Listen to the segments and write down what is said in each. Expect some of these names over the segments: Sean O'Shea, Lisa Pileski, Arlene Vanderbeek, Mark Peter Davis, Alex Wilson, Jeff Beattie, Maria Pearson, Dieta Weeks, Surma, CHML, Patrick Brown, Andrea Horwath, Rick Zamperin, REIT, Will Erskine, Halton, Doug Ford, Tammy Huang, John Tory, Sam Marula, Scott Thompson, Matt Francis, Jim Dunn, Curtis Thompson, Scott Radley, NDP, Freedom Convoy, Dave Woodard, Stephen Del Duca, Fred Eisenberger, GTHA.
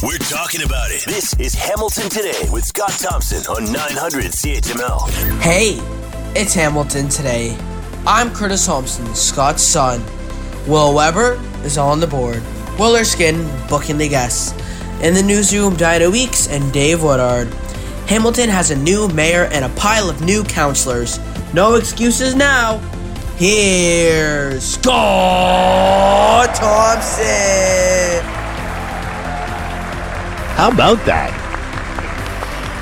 We're talking about it. This is Hamilton Today with Scott Thompson on 900 CHML. Hey, it's Hamilton Today. I'm Curtis Thompson, Scott's son. Will Weber is on the board. Will Erskine booking the guests. In the newsroom, Dieta Weeks and Dave Woodard. Hamilton has a new mayor and a pile of new councillors. No excuses now. Here's Scott Thompson. How about that?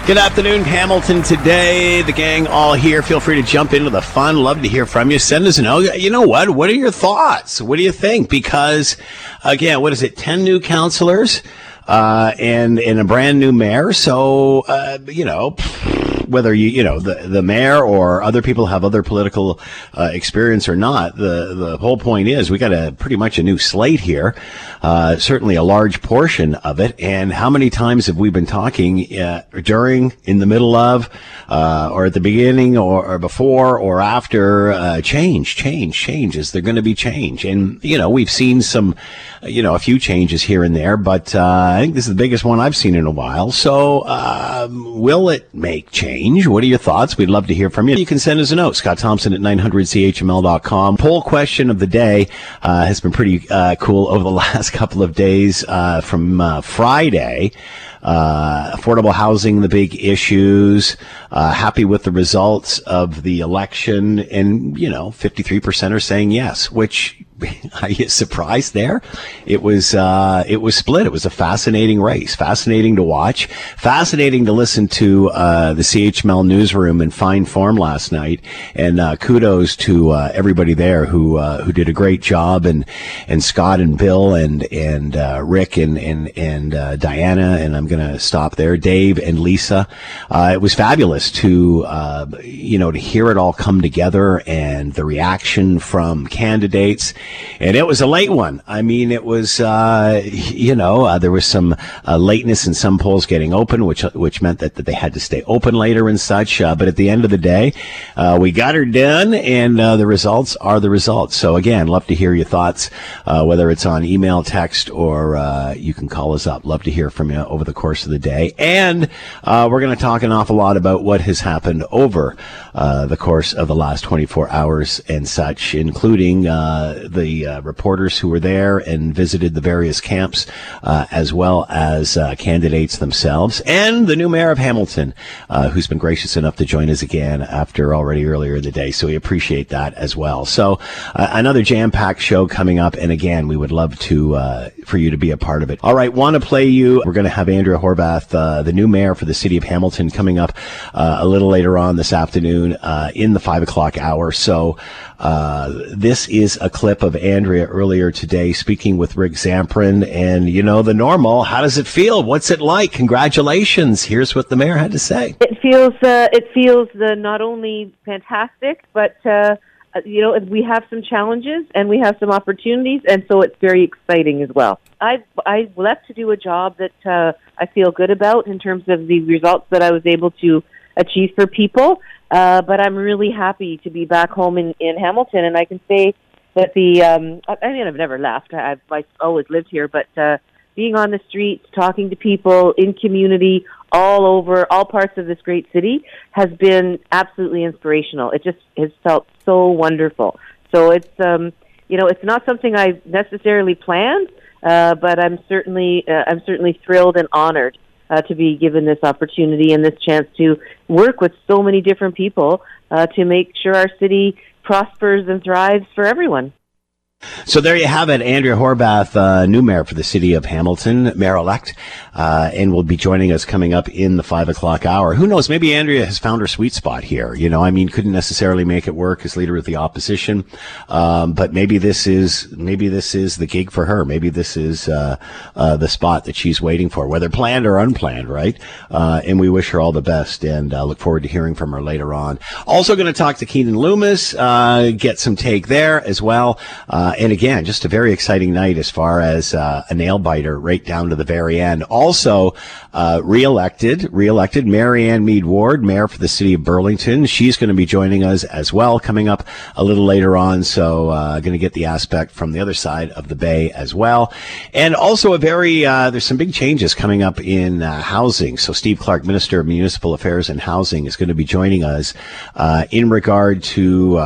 Good afternoon, Hamilton Today. The gang all here. Feel free to jump into the fun. Love to hear from you. Send us a note. You know what? What are your thoughts? What do you think? Because, again, 10 new councillors and a brand new mayor. So, whether the mayor or other people have other political experience or not, the whole point is we got a pretty much a new slate here, certainly a large portion of it. And how many times have we been talking during, in the middle of, or at the beginning, or before or after change? Is there going to be change? And we've seen some, a few changes here and there, but I think this is the biggest one I've seen in a while. So will it make change? What are your thoughts? We'd love to hear from you. You can send us a note, Scott Thompson at 900CHML.com. Poll question of the day has been pretty cool over the last couple of days from Friday. Affordable housing, the big issues, happy with the results of the election, and 53% are saying yes, which are you surprised there? It was split. It was a fascinating race, fascinating to watch, fascinating to listen to the CHML newsroom in fine form last night. And kudos to everybody there who did a great job, and Scott and Bill and Rick and Diana, and I'm going to stop there, Dave and Lisa. It was fabulous to to hear it all come together and the reaction from candidates. And it was a late one. I mean, it was, there was some lateness in some polls getting open, which meant that they had to stay open later and such. But at the end of the day, we got her done, and the results are the results. So, again, love to hear your thoughts, whether it's on email, text, or you can call us up. Love to hear from you over the course of the day. And we're going to talk an awful lot about what has happened over the course of the last 24 hours and such, including the reporters who were there and visited the various camps, as well as candidates themselves, and the new mayor of Hamilton, who's been gracious enough to join us again earlier in the day. So we appreciate that as well. So another jam-packed show coming up, and again, we would love to for you to be a part of it. All right, want to play you. We're going to have Andrea Horwath, the new mayor for the city of Hamilton, coming up a little later on this afternoon in the 5 o'clock hour. So this is a clip of Andrea earlier today speaking with Rick Zamperin, and the normal, how does it feel? What's it like? Congratulations. Here's what the mayor had to say. It feels not only fantastic, but we have some challenges and we have some opportunities, and so it's very exciting as well. I left to do a job that I feel good about in terms of the results that I was able to achieve for people, but I'm really happy to be back home in Hamilton, and I can say that I've never left. I've always lived here, but being on the streets, talking to people in community, all parts of this great city has been absolutely inspirational. It just has felt so wonderful. So it's, it's not something I necessarily planned, but I'm certainly thrilled and honored to be given this opportunity and this chance to work with so many different people to make sure our city prospers and thrives for everyone. So there you have it, Andrea Horwath, new mayor for the city of Hamilton, mayor-elect, and will be joining us coming up in the 5 o'clock hour. Who knows, maybe Andrea has found her sweet spot here. Couldn't necessarily make it work as leader of the opposition, but maybe this is the gig for her. Maybe this is the spot that she's waiting for, whether planned or unplanned, right? And we wish her all the best, and look forward to hearing from her later on. Also going to talk to Keenan Loomis, get some take there as well. And again, just a very exciting night as far as a nail biter right down to the very end. Also, reelected Marianne Mead Ward, mayor for the city of Burlington. She's going to be joining us as well coming up a little later on. So going to get the aspect from the other side of the bay as well. And also a very, there's some big changes coming up in housing. So Steve Clark, Minister of Municipal Affairs and Housing, is going to be joining us in regard to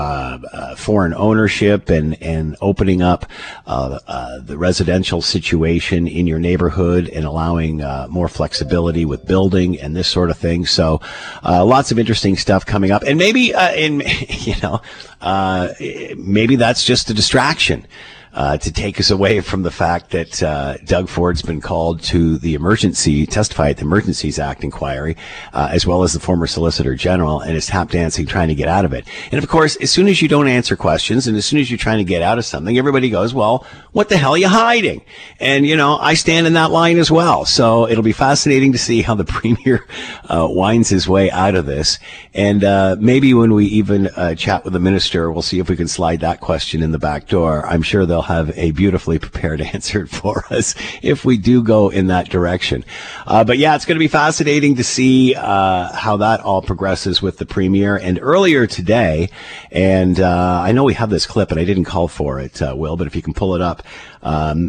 foreign ownership and opening up the residential situation in your neighborhood and allowing more flexibility with building and this sort of thing. So lots of interesting stuff coming up. And maybe, maybe that's just a distraction to take us away from the fact that Doug Ford's been called to testify at the Emergencies Act Inquiry, as well as the former Solicitor General, and is tap dancing trying to get out of it. And, of course, as soon as you don't answer questions and as soon as you're trying to get out of something, everybody goes, well, what the hell are you hiding? And, I stand in that line as well. So it'll be fascinating to see how the Premier winds his way out of this. And maybe when we even chat with the Minister, we'll see if we can slide that question in the back door. I'm sure they'll have a beautifully prepared answer for us if we do go in that direction. But yeah, it's going to be fascinating to see how that all progresses with the Premier. And earlier today, and I know we have this clip, and I didn't call for it, Will, but if you can pull it up,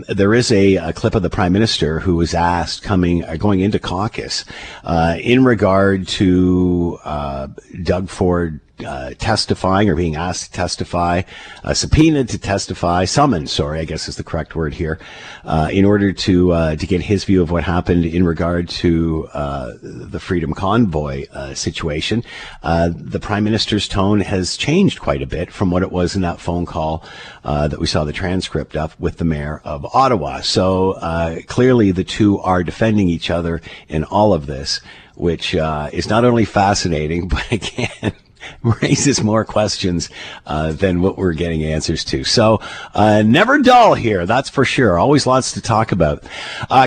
there is a clip of the Prime Minister who was asked going into caucus in regard to Doug Ford testifying or being asked to testify, subpoenaed to testify, summoned, I guess is the correct word here, in order to get his view of what happened in regard to the Freedom Convoy situation. The Prime Minister's tone has changed quite a bit from what it was in that phone call that we saw the transcript of with the Mayor of Ottawa. So clearly the two are defending each other in all of this, which is not only fascinating, but again, raises more questions than what we're getting answers to. So never dull here, that's for sure. Always lots to talk about.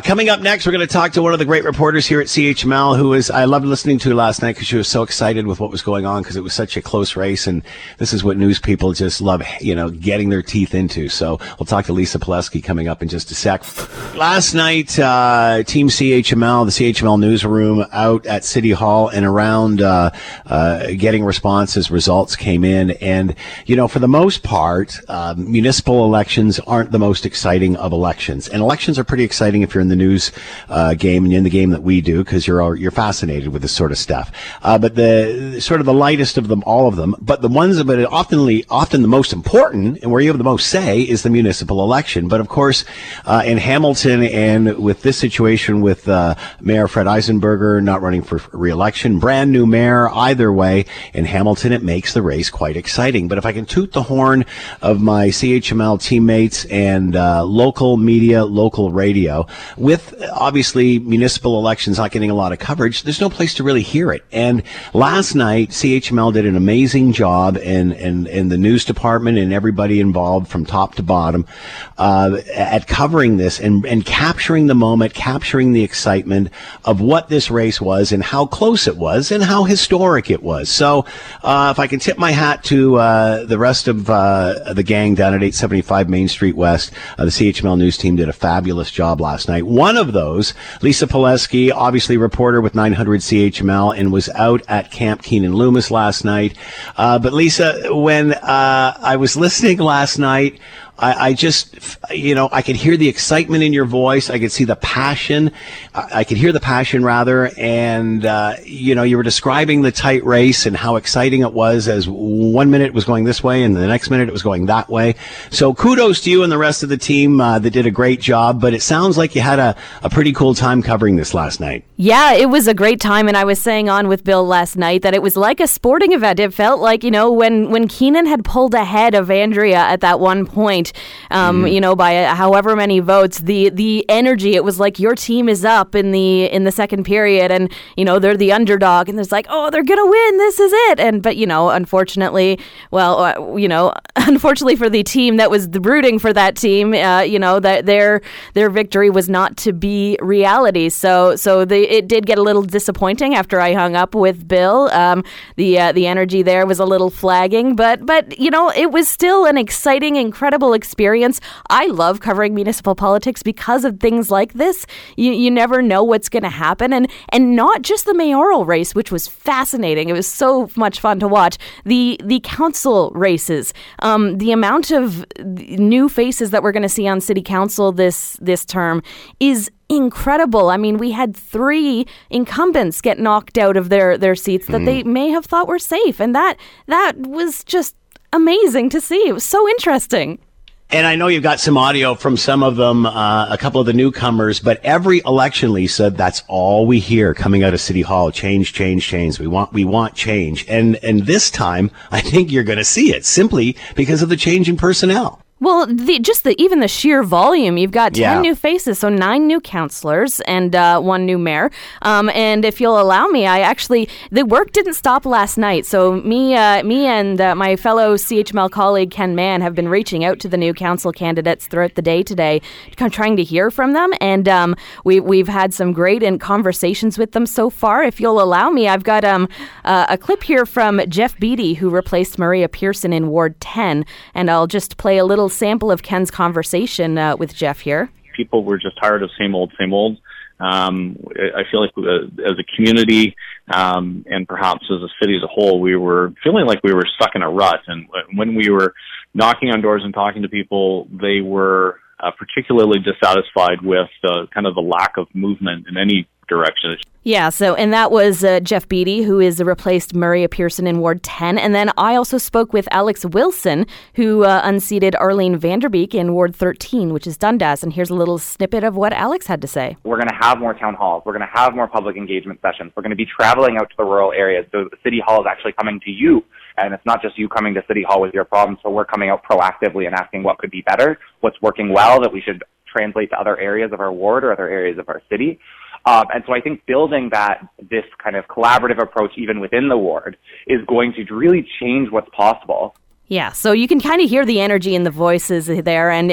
Coming up next, we're going to talk to one of the great reporters here at CHML, I loved listening to last night because she was so excited with what was going on because it was such a close race, and this is what news people just love, getting their teeth into. So we'll talk to Lisa Pileski coming up in just a sec. Last night, Team CHML, the CHML newsroom out at City Hall and around getting responses, results came in, and for the most part, municipal elections aren't the most exciting of elections, and elections are pretty exciting if you're in the news game and in the game that we do, because you're fascinated with this sort of stuff. But the sort of the lightest of them, all of them, but the ones that are often the most important and where you have the most say is the municipal election. But of course, in Hamilton and with this situation with Mayor Fred Eisenberger not running for re-election, brand new mayor, either way in Hamilton, it makes the race quite exciting. But if I can toot the horn of my CHML teammates and local media, local radio, with obviously municipal elections not getting a lot of coverage, there's no place to really hear it. And last night, CHML did an amazing job, and the news department and everybody involved from top to bottom at covering this and capturing the moment, capturing the excitement of what this race was and how close it was and how historic it was. So if I can tip my hat to the rest of the gang down at 875 Main Street West, the CHML news team did a fabulous job last night. One of those, Lisa Pileski, obviously reporter with 900 CHML, and was out at Camp Keenan Loomis last night. But Lisa, when I was listening last night, I just, I could hear the excitement in your voice. I could see the passion. I could hear the passion, rather. And, you were describing the tight race and how exciting it was, as one minute it was going this way and the next minute it was going that way. So kudos to you and the rest of the team that did a great job. But it sounds like you had a pretty cool time covering this last night. Yeah, it was a great time. And I was saying on with Bill last night that it was like a sporting event. It felt like, when Keenan had pulled ahead of Andrea at that one point, by however many votes, the energy, it was like your team is up in the second period, and they're the underdog, and it's like, oh, they're gonna win, this is it. And but unfortunately for the team that was rooting for that team, that their victory was not to be reality. So it did get a little disappointing after I hung up with Bill. The energy there was a little flagging, but it was still an exciting, incredible experience. I love covering municipal politics because of things like this. You never know what's going to happen. And not just the mayoral race, which was fascinating. It was so much fun to watch. The council races, the amount of new faces that we're going to see on city council this term is incredible. I mean, we had 3 incumbents get knocked out of their seats that they may have thought were safe. And that was just amazing to see. It was so interesting. And I know you've got some audio from some of them, a couple of the newcomers, but every election, Lisa, that's all we hear coming out of City Hall. Change, change, change. We want change. And this time, I think you're going to see it simply because of the change in personnel. Well, even the sheer volume, you've got 10 new faces, so 9 new councillors and 1 new mayor. And if you'll allow me, the work didn't stop last night. So me and my fellow CHML colleague Ken Mann have been reaching out to the new council candidates throughout the day today, trying to hear from them. And we've had some great conversations with them so far. If you'll allow me, I've got a clip here from Jeff Beattie, who replaced Maria Pearson in Ward 10. And I'll just play a little sample of Ken's conversation with Jeff here. People were just tired of same old. I feel like as a community and perhaps as a city as a whole, we were feeling like we were stuck in a rut. And when we were knocking on doors and talking to people, they were particularly dissatisfied with kind of the lack of movement in any direction. Yeah, and that was Jeff Beattie, who is replaced Maria Pearson in Ward 10. And then I also spoke with Alex Wilson, who unseated Arlene Vanderbeek in Ward 13, which is Dundas. And here's a little snippet of what Alex had to say. We're going to have more town halls. We're going to have more public engagement sessions. We're going to be traveling out to the rural areas. So the City Hall is actually coming to you. And it's not just you coming to City Hall with your problems. So we're coming out proactively and asking what could be better, what's working well that we should translate to other areas of our ward or other areas of our city. And so I think building this kind of collaborative approach even within the ward is going to really change what's possible. Yeah, so you can kind of hear the energy in the voices there, and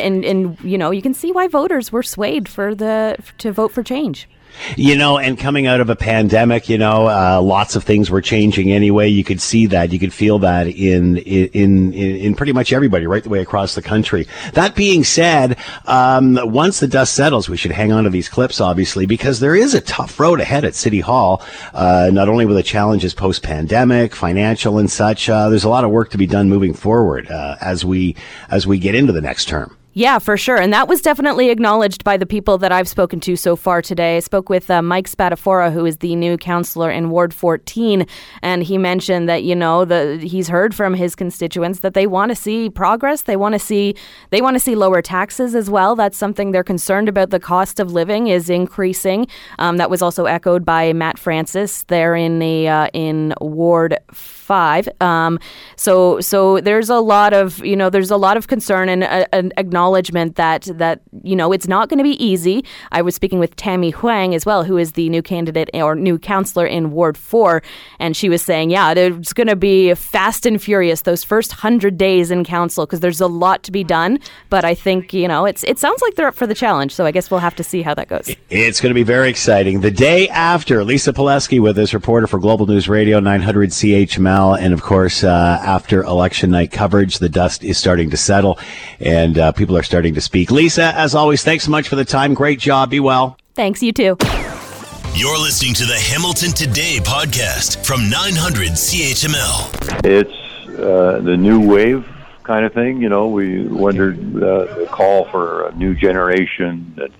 you know, you can see why voters were swayed to vote for change. You know, and coming out of a pandemic, you know, lots of things were changing anyway. You could see that. You could feel that in pretty much everybody right the way across the country. That being said, once the dust settles, we should hang on to these clips, obviously, because there is a tough road ahead at City Hall, not only with the challenges post-pandemic, financial and such. There's a lot of work to be done moving forward as we get into the next term. Yeah, for sure. And that was definitely acknowledged by the people that I've spoken to so far today. I spoke with Mike Spadafora, who is the new councillor in Ward 14, and he mentioned that, you know, he's heard from his constituents that they want to see progress. They want to see lower taxes as well. That's something they're concerned about. The cost of living is increasing. That was also echoed by Matt Francis there in Ward 5. So there's a lot of, you know, concern and an acknowledgement that you know, it's not going to be easy. I was speaking with Tammy Huang as well, who is the new candidate or new councillor in Ward 4, and she was saying, yeah, it's going to be fast and furious those first 100 days in council because there's a lot to be done. But I think, you know, it sounds like they're up for the challenge, so I guess we'll have to see how that goes. It's going to be very exciting. The day after, Lisa Pileski with us, reporter for Global News Radio 900 CHML, and of course, after election night coverage, the dust is starting to settle, and people are starting to speak. Lisa, as always, thanks so much for the time. Great job. Be well. Thanks. You too. You're listening to the Hamilton Today podcast from 900 CHML. It's the new wave kind of thing. You know, we wondered the call for a new generation. That,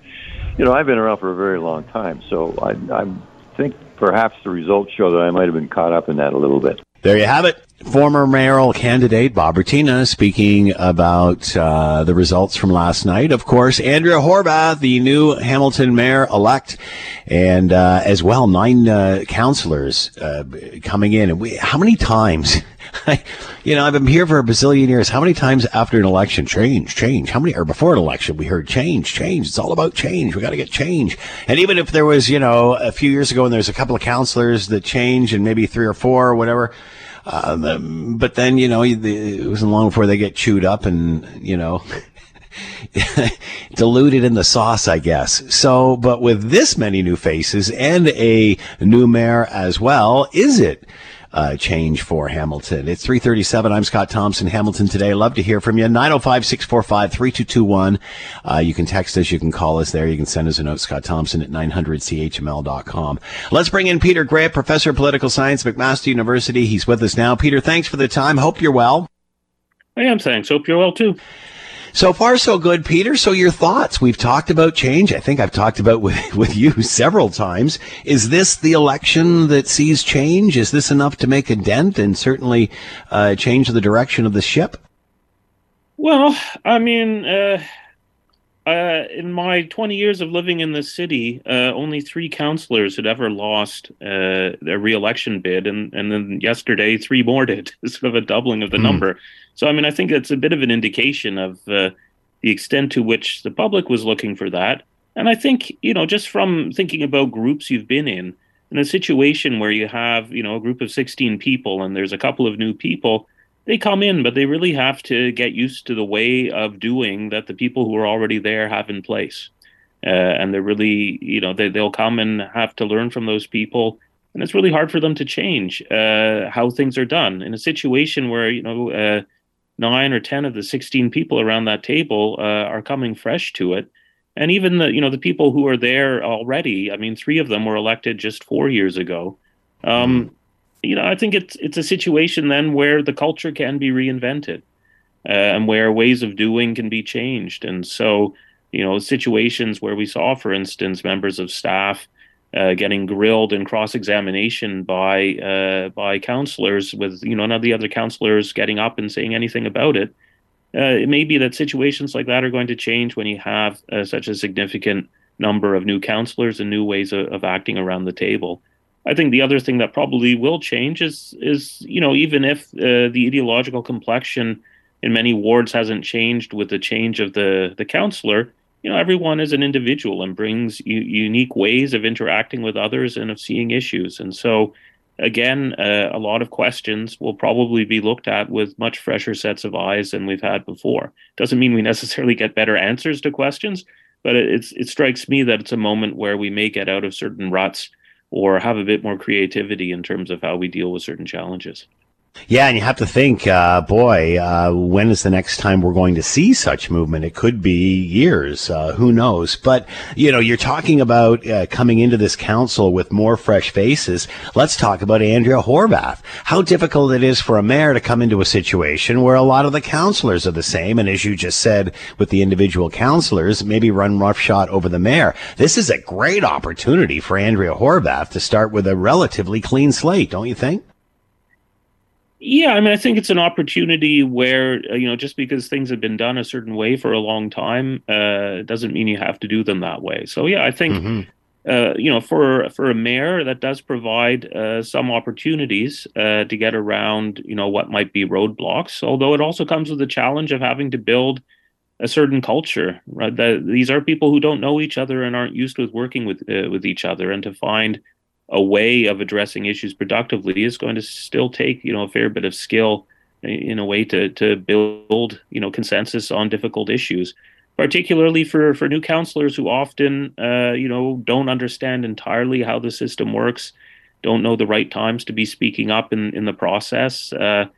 you know, I've been around for a very long time, so I think perhaps the results show that I might have been caught up in that a little bit. There you have it. Former mayoral candidate Bob Rutina speaking about the results from last night. Of course, Andrea Horwath, the new Hamilton mayor-elect, and as well 9 councillors coming in. And how many times, you know, I've been here for a bazillion years. How many times after an election, change? How many, or before an election, we heard change. It's all about change. We got to get change. And even if there was, you know, a few years ago, and there's a couple of councillors that change, and maybe 3 or 4 or whatever. But then, you know, it wasn't long before they get chewed up and, you know, diluted in the sauce, I guess. So, but with this many new faces and a new mayor as well, is it change for Hamilton. It's 3:37. I'm Scott Thompson, Hamilton Today. Love to hear from you. 905-645-3221. You can text us. You can call us there. You can send us a note, Scott Thompson at 900chml.com. Let's bring in Peter Graefe, professor of political science, McMaster University. He's with us now. Peter, thanks for the time. Hope you're well. I am, thanks. Hope you're well, too. So far, so good, Peter. So your thoughts. We've talked about change. I think I've talked about with you several times. Is this the election that sees change? Is this enough to make a dent and certainly change the direction of the ship? Well, I mean, in my 20 years of living in this city, only three councillors had ever lost their re-election bid. And then yesterday, three more did. It's sort of a doubling of the number. So, I mean, I think that's a bit of an indication of the extent to which the public was looking for that. And I think, you know, just from thinking about groups you've been in a situation where you have, you know, a group of 16 people and there's a couple of new people, they come in, but they really have to get used to the way of doing that the people who are already there have in place. And they're really, you know, they'll come and have to learn from those people. And it's really hard for them to change how things are done. In a situation where, you know, 9 or 10 of the 16 people around that table are coming fresh to it. And even the, you know, the people who are there already, I mean, three of them were elected just 4 years ago. You know, I think it's a situation then where the culture can be reinvented and where ways of doing can be changed. And so, you know, situations where we saw, for instance, members of staff getting grilled in cross-examination by counselors with, you know, none of the other counselors getting up and saying anything about it. It may be that situations like that are going to change when you have such a significant number of new counselors and new ways of acting around the table. I think the other thing that probably will change is you know, even if the ideological complexion in many wards hasn't changed with the change of the counselor, you know, everyone is an individual and brings unique ways of interacting with others and of seeing issues. And so, again, a lot of questions will probably be looked at with much fresher sets of eyes than we've had before. Doesn't mean we necessarily get better answers to questions, but it strikes me that it's a moment where we may get out of certain ruts or have a bit more creativity in terms of how we deal with certain challenges. Yeah, and you have to think, when is the next time we're going to see such movement? It could be years. Who knows? But, you know, you're talking about coming into this council with more fresh faces. Let's talk about Andrea Horwath. How difficult it is for a mayor to come into a situation where a lot of the councillors are the same. And as you just said, with the individual councillors, maybe run roughshod over the mayor. This is a great opportunity for Andrea Horwath to start with a relatively clean slate, don't you think? Yeah, I mean, I think it's an opportunity where, you know, just because things have been done a certain way for a long time doesn't mean you have to do them that way. So, yeah, I think, you know, for a mayor, that does provide some opportunities to get around, you know, what might be roadblocks, although it also comes with the challenge of having to build a certain culture, right? These are people who don't know each other and aren't used to working with each other, and to find a way of addressing issues productively is going to still take, you know, a fair bit of skill in a way to build, you know, consensus on difficult issues, particularly for new counselors who often, you know, don't understand entirely how the system works, don't know the right times to be speaking up in the process, and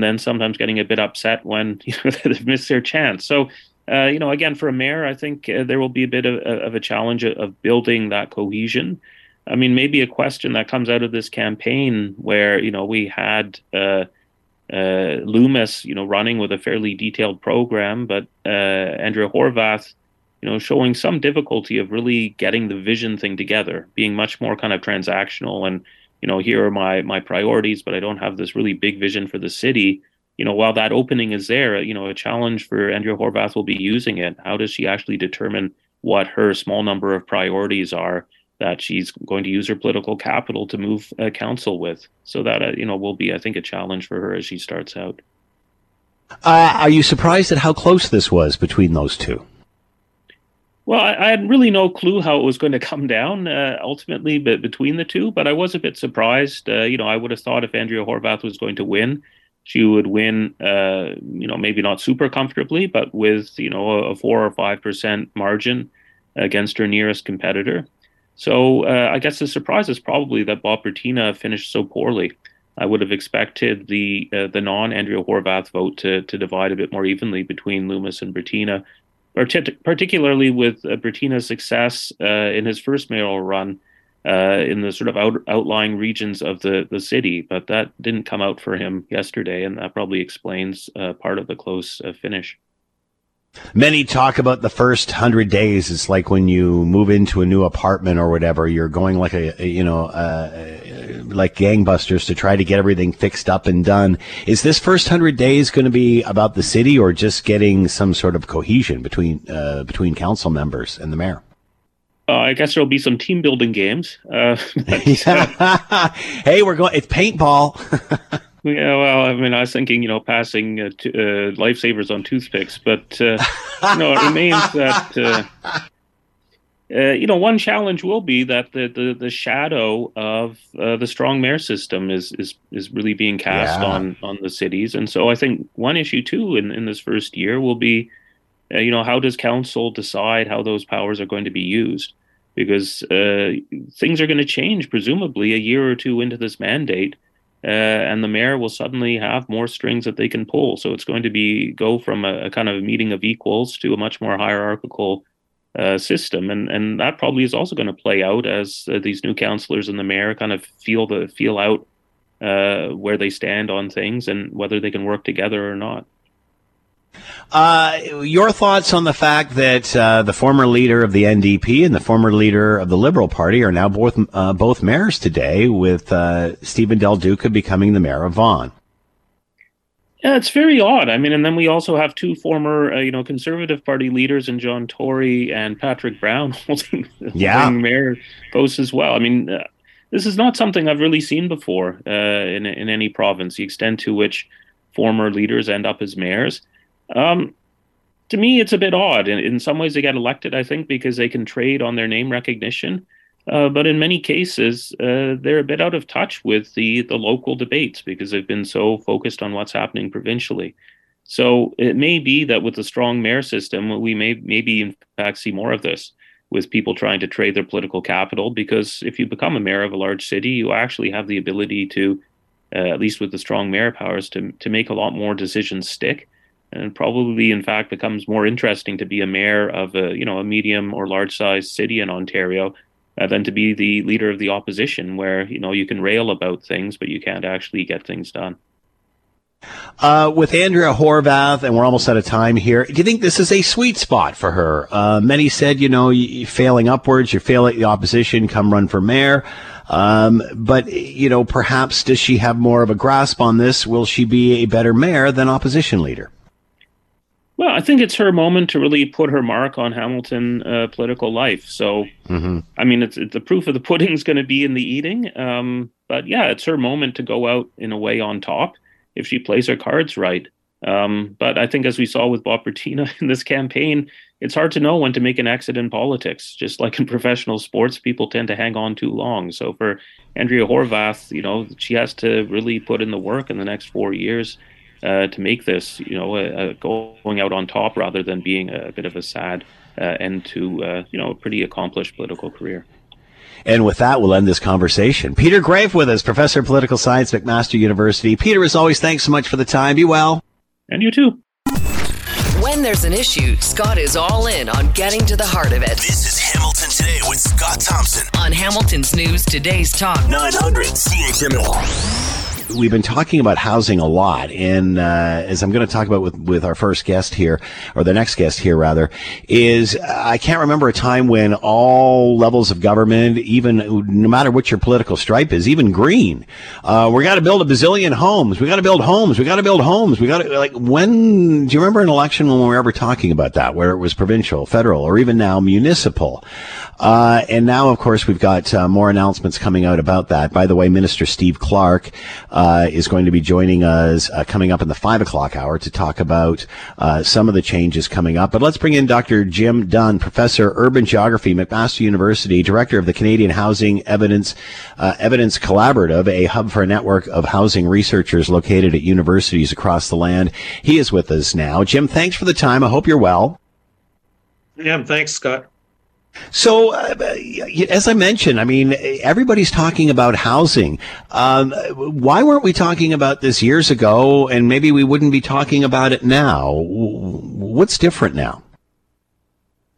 then sometimes getting a bit upset when, you know, they've missed their chance. So, you know, again, for a mayor, I think there will be a bit of a challenge of building that cohesion. I mean, maybe a question that comes out of this campaign where, you know, we had Loomis, you know, running with a fairly detailed program, but Andrea Horwath, you know, showing some difficulty of really getting the vision thing together, being much more kind of transactional and, you know, here are my priorities, but I don't have this really big vision for the city. You know, while that opening is there, you know, a challenge for Andrea Horwath will be using it. How does she actually determine what her small number of priorities are that she's going to use her political capital to move council with? So that, you know, will be, I think, a challenge for her as she starts out. Are you surprised at how close this was between those two? Well, I had really no clue how it was going to come down ultimately between the two, but I was a bit surprised. You know, I would have thought if Andrea Horwath was going to win, she would win, you know, maybe not super comfortably, but with, you know, a 4 or 5% margin against her nearest competitor. So I guess the surprise is probably that Bob Rutina finished so poorly. I would have expected the non-Andrea Horwath vote to divide a bit more evenly between Loomis and Bertina, particularly with Bertina's success in his first mayoral run in the sort of outlying regions of the city. But that didn't come out for him yesterday, and that probably explains part of the close finish. Many talk about the first 100 days. It's like when you move into a new apartment or whatever, you're going like like gangbusters to try to get everything fixed up and done. Is this first 100 days going to be about the city, or just getting some sort of cohesion between council members and the mayor? I guess there'll be some team building games. Hey, we're going. It's paintball. Yeah, well, I mean, I was thinking, passing lifesavers on toothpicks, but it remains that one challenge will be that the shadow of the strong mayor system is really being cast on the cities, and so I think one issue too in this first year will be, how does council decide how those powers are going to be used, because things are going to change presumably a year or two into this mandate. And the mayor will suddenly have more strings that they can pull. So it's going to go from a kind of a meeting of equals to a much more hierarchical system. And that probably is also going to play out as these new councillors and the mayor kind of feel out where they stand on things and whether they can work together or not. Your thoughts on the fact that the former leader of the NDP and the former leader of the Liberal Party are now both mayors today, with Stephen Del Duca becoming the mayor of Vaughan? Yeah, it's very odd. I mean, and then we also have two former, Conservative Party leaders in John Tory and Patrick Brown holding mayor posts as well. I mean, this is not something I've really seen before in any province, the extent to which former leaders end up as mayors. To me, it's a bit odd. In some ways, they got elected, I think, because they can trade on their name recognition. But in many cases, they're a bit out of touch with the local debates because they've been so focused on what's happening provincially. So it may be that with the strong mayor system, we may in fact see more of this with people trying to trade their political capital, because if you become a mayor of a large city, you actually have the ability to, at least with the strong mayor powers, to make a lot more decisions stick. And probably, in fact, becomes more interesting to be a mayor of a medium or large-sized city in Ontario than to be the leader of the opposition, where you can rail about things, but you can't actually get things done. With Andrea Horwath, and we're almost out of time here, do you think this is a sweet spot for her? Many said, you're failing upwards, you fail at the opposition, come run for mayor. But, perhaps does she have more of a grasp on this? Will she be a better mayor than opposition leader? Well, I think it's her moment to really put her mark on Hamilton political life. So, I mean, it's the proof of the pudding's going to be in the eating. But yeah, it's her moment to go out in a way on top if she plays her cards right. But I think, as we saw with Bob Rutina in this campaign, it's hard to know when to make an exit in politics. Just like in professional sports, people tend to hang on too long. So for Andrea Horwath, she has to really put in the work in the next 4 years to make this, going out on top rather than being a bit of a sad end to, a pretty accomplished political career. And with that, we'll end this conversation. Peter Graefe with us, Professor of Political Science, McMaster University. Peter, as always, thanks so much for the time. Be well. And you too. When there's an issue, Scott is all in on getting to the heart of it. This is Hamilton Today with Scott Thompson. On Hamilton's News, Today's Talk 900 CHML. We've been talking about housing a lot, and as I'm going to talk about with our first guest here, or the next guest here rather, is I can't remember a time when all levels of government, even no matter what your political stripe is, even green, we got to build a bazillion homes. We got to build homes. We got to build homes. We got to, like, when do you remember an election when we were ever talking about that, where it was provincial, federal, or even now municipal? And now, of course, we've got more announcements coming out about that. By the way, Minister Steve Clark is going to be joining us coming up in the 5 o'clock hour to talk about some of the changes coming up. But let's bring in Dr. Jim Dunn, Professor of Urban Geography, McMaster University, Director of the Canadian Housing Evidence Collaborative, a hub for a network of housing researchers located at universities across the land. He is with us now. Jim, thanks for the time. I hope you're well. Yeah, thanks, Scott. So, as I mentioned, I mean, everybody's talking about housing. Why weren't we talking about this years ago, and maybe we wouldn't be talking about it now? What's different now?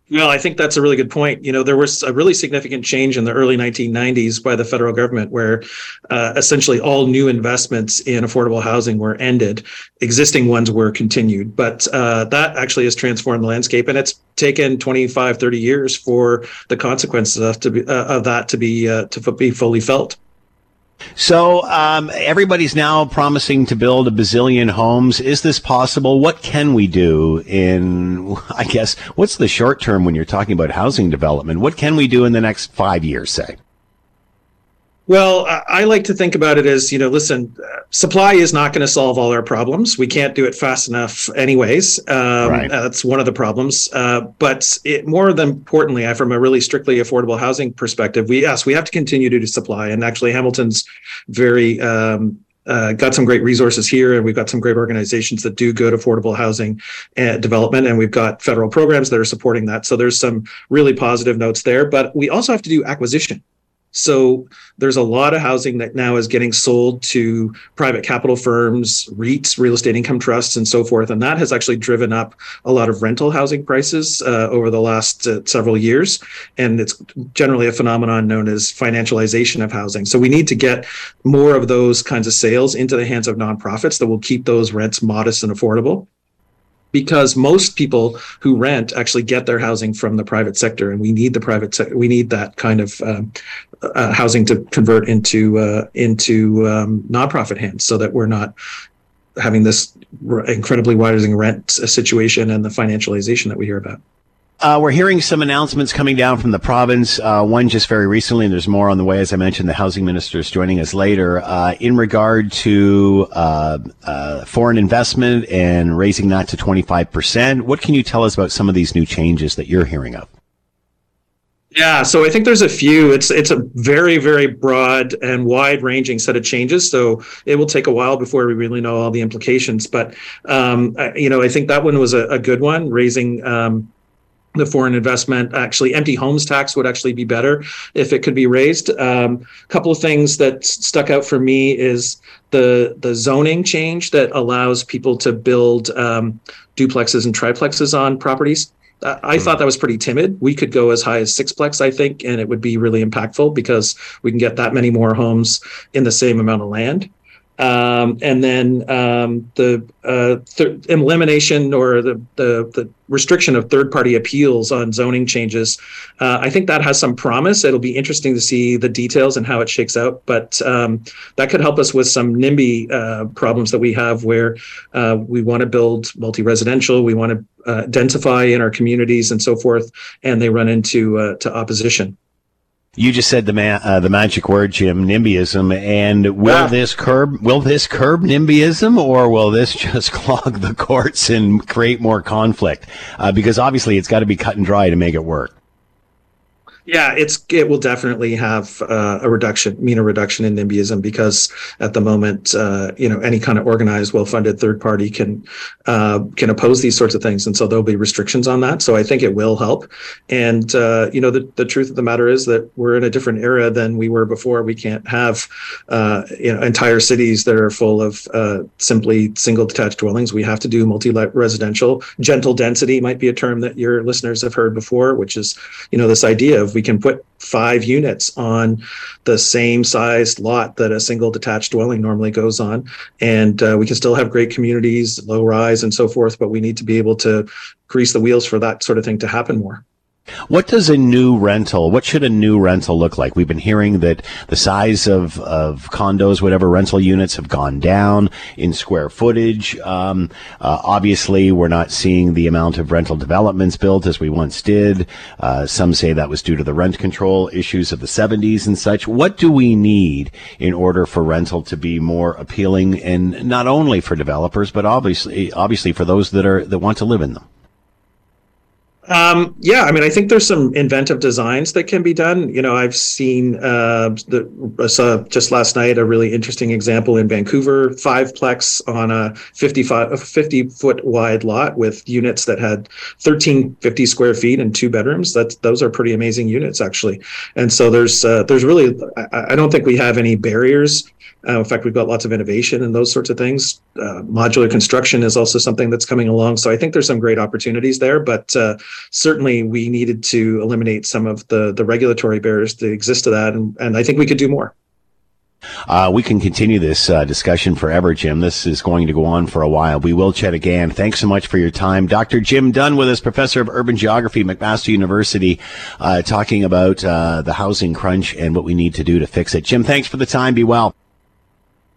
Well, I think that's a really good point. You know, there was a really significant change in the early 1990s by the federal government where essentially all new investments in affordable housing were ended. Existing ones were continued, but that actually has transformed the landscape, and it's taken 25, 30 years for the consequences of that to be fully felt. So everybody's now promising to build a bazillion homes. Is this possible? What can we do in, I guess, what's the short term when you're talking about housing development? What can we do in the next 5 years, say? Well, I like to think about it as, you know, listen, supply is not going to solve all our problems. We can't do it fast enough anyways. Right. That's one of the problems. But more than importantly, from a really strictly affordable housing perspective, we have to continue to do supply. And actually, Hamilton's very... got some great resources here, and we've got some great organizations that do good affordable housing development, and we've got federal programs that are supporting that. So there's some really positive notes there. But we also have to do acquisition. So there's a lot of housing that now is getting sold to private capital firms, REITs, real estate income trusts, and so forth. And that has actually driven up a lot of rental housing prices over the last several years. And it's generally a phenomenon known as financialization of housing. So we need to get more of those kinds of sales into the hands of nonprofits that will keep those rents modest and affordable, because most people who rent actually get their housing from the private sector, and we need the private we need that kind of housing to convert into nonprofit hands, so that we're not having this incredibly rising rent situation and the financialization that we hear about. We're hearing some announcements coming down from the province, one just very recently, and there's more on the way. As I mentioned, the housing minister is joining us later in regard to foreign investment and raising that to 25%. What can you tell us about some of these new changes that you're hearing of? Yeah, so I think there's a few. It's a very, very broad and wide-ranging set of changes, so it will take a while before we really know all the implications. But, I think that one was a good one, raising... the foreign investment. Actually, empty homes tax would actually be better if it could be raised. A couple of things that stuck out for me is the zoning change that allows people to build duplexes and triplexes on properties. I thought that was pretty timid. We could go as high as sixplex, I think, and it would be really impactful because we can get that many more homes in the same amount of land. And then the elimination or the restriction of third-party appeals on zoning changes. I think that has some promise. It'll be interesting to see the details and how it shakes out, but that could help us with some NIMBY problems that we have where we want to build multi-residential, we want to densify in our communities and so forth, and they run into to opposition. You just said the magic word, Jim, NIMBYism, and will this curb NIMBYism, or will this just clog the courts and create more conflict? Because obviously it's got to be cut and dry to make it work. Yeah, it will definitely have a reduction in NIMBYism, because at the moment, any kind of organized, well-funded third party can oppose these sorts of things, and so there'll be restrictions on that. So I think it will help. And the truth of the matter is that we're in a different era than we were before. We can't have entire cities that are full of simply single detached dwellings. We have to do multi-residential. Gentle density might be a term that your listeners have heard before, which is this idea of we can put 5 units on the same sized lot that a single detached dwelling normally goes on, and we can still have great communities, low rise and so forth, but we need to be able to grease the wheels for that sort of thing to happen more. What should a new rental look like? We've been hearing that the size of condos, whatever rental units, have gone down in square footage. Obviously, we're not seeing the amount of rental developments built as we once did. Some say that was due to the rent control issues of the 70s and such. What do we need in order for rental to be more appealing, and not only for developers, but obviously for those that want to live in them? Yeah, I mean, I think there's some inventive designs that can be done. You know, I've seen just last night a really interesting example in Vancouver, 5-plex on a 50-foot wide lot with units that had 1,350 square feet and 2 bedrooms. Those are pretty amazing units, actually. And so there's really, I don't think we have any barriers. In fact, we've got lots of innovation and those sorts of things. Modular construction is also something that's coming along. So I think there's some great opportunities there, but certainly we needed to eliminate some of the regulatory barriers that exist to that. And I think we could do more. We can continue this discussion forever, Jim. This is going to go on for a while. We will chat again. Thanks so much for your time. Dr. Jim Dunn with us, Professor of Urban Geography, McMaster University, talking about the housing crunch and what we need to do to fix it. Jim, thanks for the time. Be well.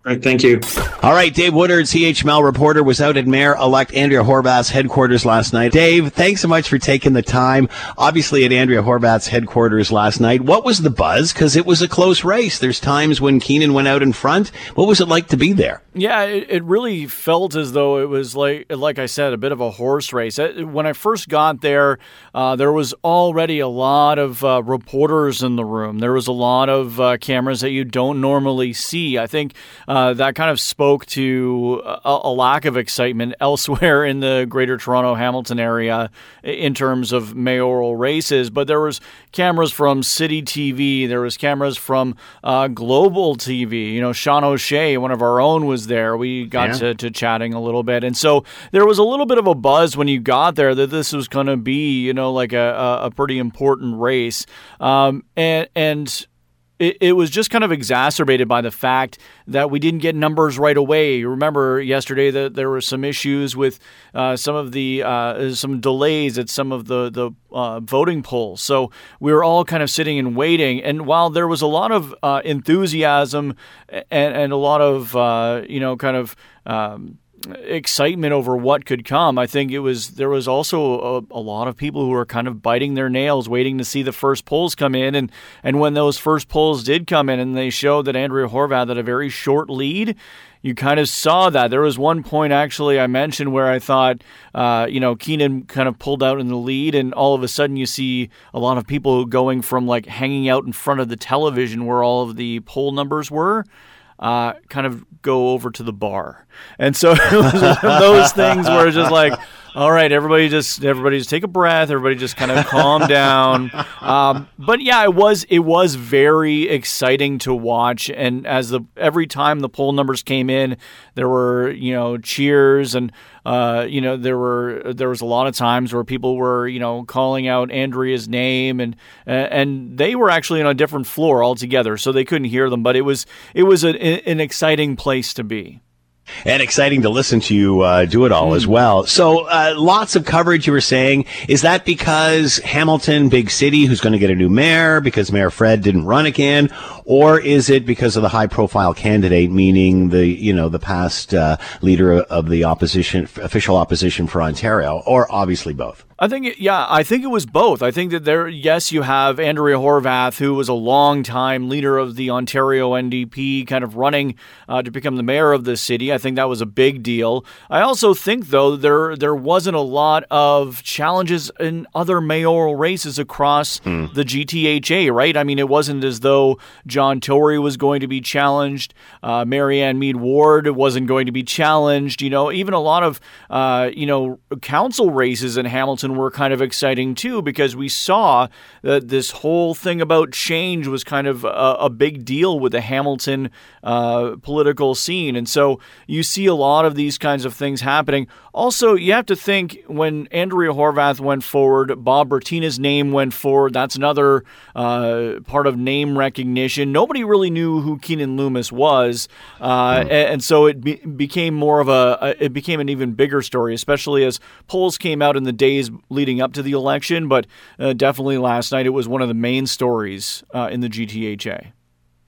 All right, thank you. All right, Dave Woodard, CHML reporter, was out at Mayor-elect Andrea Horwath's headquarters last night. Dave, thanks so much for taking the time. Obviously, at Andrea Horwath's headquarters last night, what was the buzz? Because it was a close race. There's times when Keenan went out in front. What was it like to be there? Yeah, it really felt as though it was, like I said, a bit of a horse race. When I first got there, there was already a lot of reporters in the room. There was a lot of cameras that you don't normally see. I think that kind of spoke to a lack of excitement elsewhere in the Greater Toronto Hamilton area in terms of mayoral races. But there was cameras from City TV. There was cameras from Global TV. You know, Sean O'Shea, one of our own, was there. We got to chatting a little bit. And so there was a little bit of a buzz when you got there that this was going to be, you know, like a pretty important race. And it was just kind of exacerbated by the fact that we didn't get numbers right away. You remember yesterday that there were some issues with some of the some delays at some of the voting polls. So we were all kind of sitting and waiting. And while there was a lot of enthusiasm and a lot of excitement over what could come, I think there was also a lot of people who were kind of biting their nails waiting to see the first polls come in, and when those first polls did come in and they showed that Andrea Horwath had a very short lead, you kind of saw that. There was one point, actually, I mentioned where I thought, Keenan kind of pulled out in the lead, and all of a sudden you see a lot of people going from like hanging out in front of the television where all of the poll numbers were, kind of go over to the bar. And so it was one of those things where it's just like, all right, everybody just take a breath. Everybody just kind of calm down. But yeah, it was very exciting to watch. And as every time the poll numbers came in, there were, cheers, and there was a lot of times where people were, calling out Andrea's name, and they were actually on a different floor altogether, so they couldn't hear them. But it was an exciting place to be. And exciting to listen to you do it all as well. So lots of coverage, you were saying. Is that because Hamilton, big city, who's going to get a new mayor, because Mayor Fred didn't run again? Or is it because of the high-profile candidate, meaning the past leader of the opposition, official opposition for Ontario, or obviously both? I think it was both. I think that you have Andrea Horwath, who was a long-time leader of the Ontario NDP, kind of running to become the mayor of the city. I think that was a big deal. I also think, though, there wasn't a lot of challenges in other mayoral races across the GTHA, right? I mean, it wasn't as though John Tory was going to be challenged. Marianne Mead Ward wasn't going to be challenged. Even a lot of, council races in Hamilton were kind of exciting too, because we saw that this whole thing about change was kind of a big deal with the Hamilton political scene. And so you see a lot of these kinds of things happening. Also, you have to think, when Andrea Horwath went forward, Bob Rutina's name went forward. That's another part of name recognition. Nobody really knew who Keenan Loomis was, and so it became more of it became an even bigger story, especially as polls came out in the days leading up to the election, but definitely last night it was one of the main stories in the GTHA.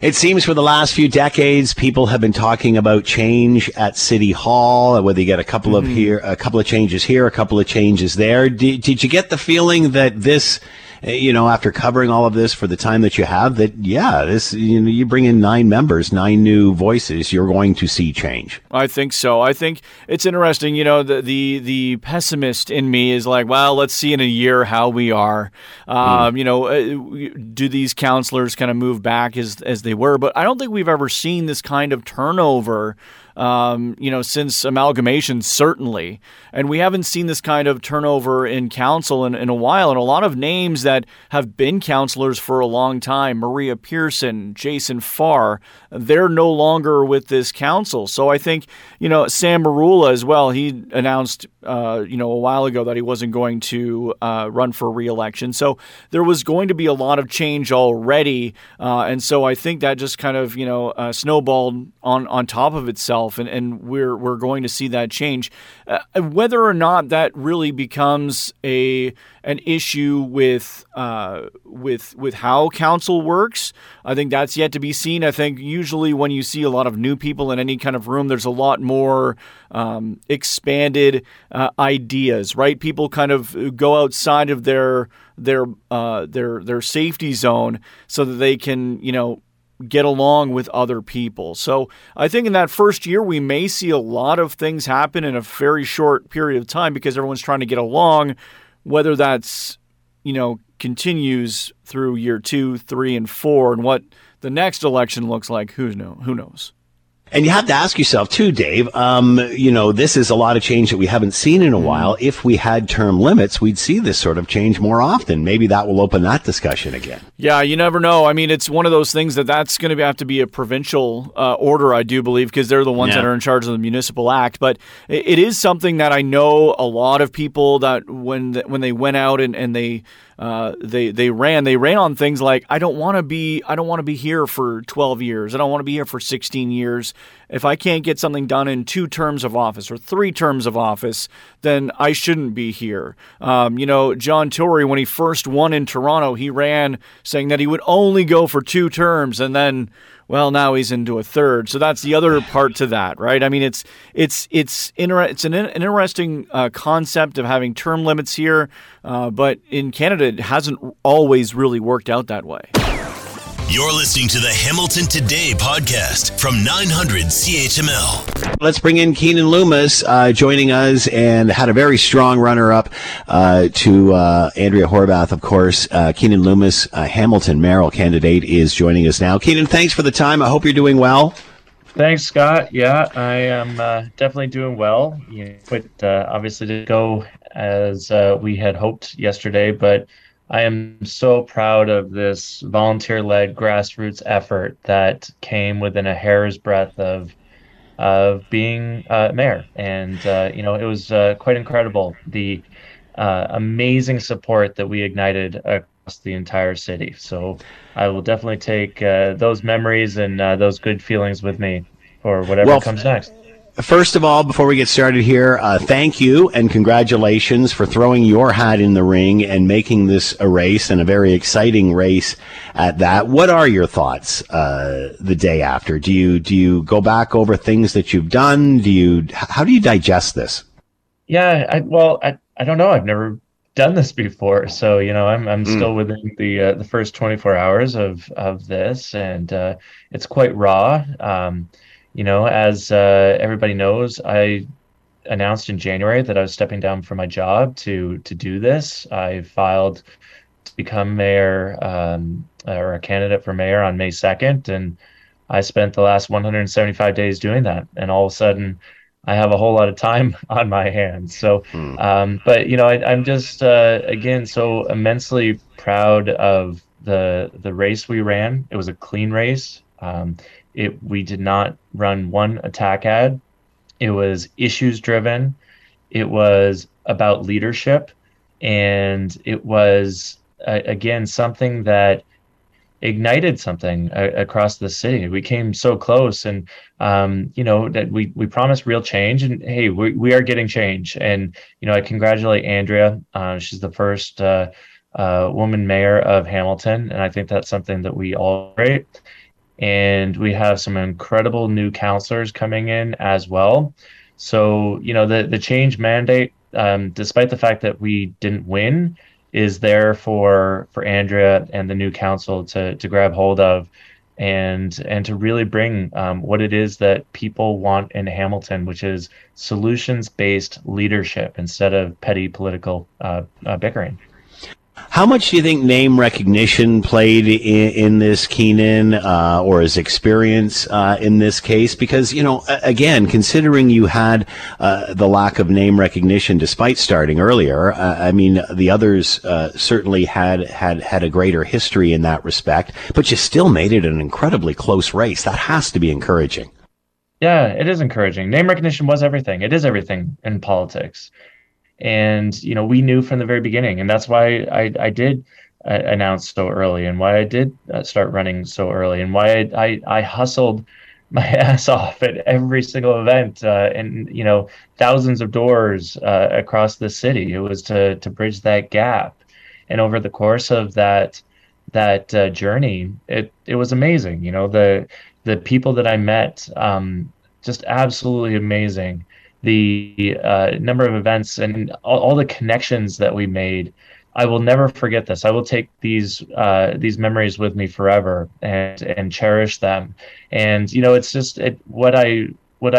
It seems for the last few decades, people have been talking about change at City Hall, whether you get a couple of changes here, a couple of changes there. Did you get the feeling that this you know, after covering all of this for the time that you have, that, yeah, this, you know, you bring in 9 members, 9 new voices, you're going to see change. I think so. I think it's interesting, you know, the pessimist in me is like, well, let's see in a year how we are. You know, do these counselors kind of move back as they were? But I don't think we've ever seen this kind of turnover, you know, since amalgamation, certainly. And we haven't seen this kind of turnover in council in a while. And a lot of names that have been counselors for a long time, Maria Pearson, Jason Farr, they're no longer with this council. So I think, you know, Sam Marula as well, he announced, you know, a while ago that he wasn't going to run for re-election. So there was going to be a lot of change already. And so I think that just kind of, you know, snowballed on top of itself. And we're going to see that change, whether or not that really becomes an issue with how council works. I think that's yet to be seen. I think usually when you see a lot of new people in any kind of room, there's a lot more expanded ideas, right? People kind of go outside of their safety zone so that they can, you know, get along with other people. So I think in that first year, we may see a lot of things happen in a very short period of time because everyone's trying to get along, whether that's, you know, continues through year 2, 3, and 4, and what the next election looks like, who knows? And you have to ask yourself too, Dave, you know, this is a lot of change that we haven't seen in a while. If we had term limits, we'd see this sort of change more often. Maybe that will open that discussion again. Yeah, you never know. I mean, it's one of those things that's going to have to be a provincial order, I do believe, because they're the ones that are in charge of the Municipal Act. But it is something that I know a lot of people that when they went out and they ran on things like, I don't want to be here for 12 years. I don't want to be here for 16 years. If I can't get something done in 2 terms of office or 3 terms of office, then I shouldn't be here. You know, John Tory, when he first won in Toronto, he ran saying that he would only go for 2 terms, and then, well, now he's into a 3rd. So that's the other part to that, right? I mean, it's an interesting concept of having term limits here, but in Canada, it hasn't always really worked out that way. You're listening to the Hamilton Today podcast from 900 CHML. Let's bring in Keenan Loomis, joining us, and had a very strong runner-up to Andrea Horwath, of course. Keenan Loomis, a Hamilton mayoral candidate, is joining us now. Keenan, thanks for the time. I hope you're doing well. Thanks, Scott. Yeah, I am definitely doing well. But obviously didn't go as we had hoped yesterday, but I am so proud of this volunteer-led grassroots effort that came within a hair's breadth of being mayor. And, you know, it was quite incredible, the amazing support that we ignited across the entire city. So I will definitely take those memories and those good feelings with me for whatever comes next. First of all, before we get started here, thank you and congratulations for throwing your hat in the ring and making this a race, and a very exciting race at that. What are your thoughts the day after? Do you go back over things that you've done? How do you digest this? Yeah, I don't know. I've never done this before, so you know I'm still within the first 24 hours of this, and it's quite raw. You know, as everybody knows, I announced in January that I was stepping down from my job to do this. I filed to become mayor or a candidate for mayor on May 2nd, and I spent the last 175 days doing that. And all of a sudden, I have a whole lot of time on my hands. So, but you know, I'm just again so immensely proud of the race we ran. It was a clean race. We did not run one attack ad. It was issues driven. It was about leadership. And it was, again, something that ignited something across the city. We came so close, and, you know, that we promised real change, and hey, we are getting change. And, you know, I congratulate Andrea. She's the first woman mayor of Hamilton. And I think that's something that we all rate. And we have some incredible new counselors coming in as well. So, you know, the change mandate, despite the fact that we didn't win, is there for Andrea and the new council to grab hold of and to really bring what it is that people want in Hamilton, which is solutions-based leadership instead of petty political bickering. How much do you think name recognition played in this, Keenan, or his experience in this case? Because, you know, again, considering you had the lack of name recognition despite starting earlier, I mean, the others certainly had a greater history in that respect, but you still made it an incredibly close race. That has to be encouraging. Yeah, it is encouraging. Name recognition was everything. It is everything in politics. And, you know, we knew from the very beginning, and that's why I did announce so early, and why I did start running so early, and why I hustled my ass off at every single event and, you know, thousands of doors across the city. It was to bridge that gap. And over the course of that journey, it was amazing. You know, the people that I met, just absolutely amazing. The number of events and all the connections that we made, I will never forget this. I will take these memories with me forever and cherish them. And, you know, it's just what I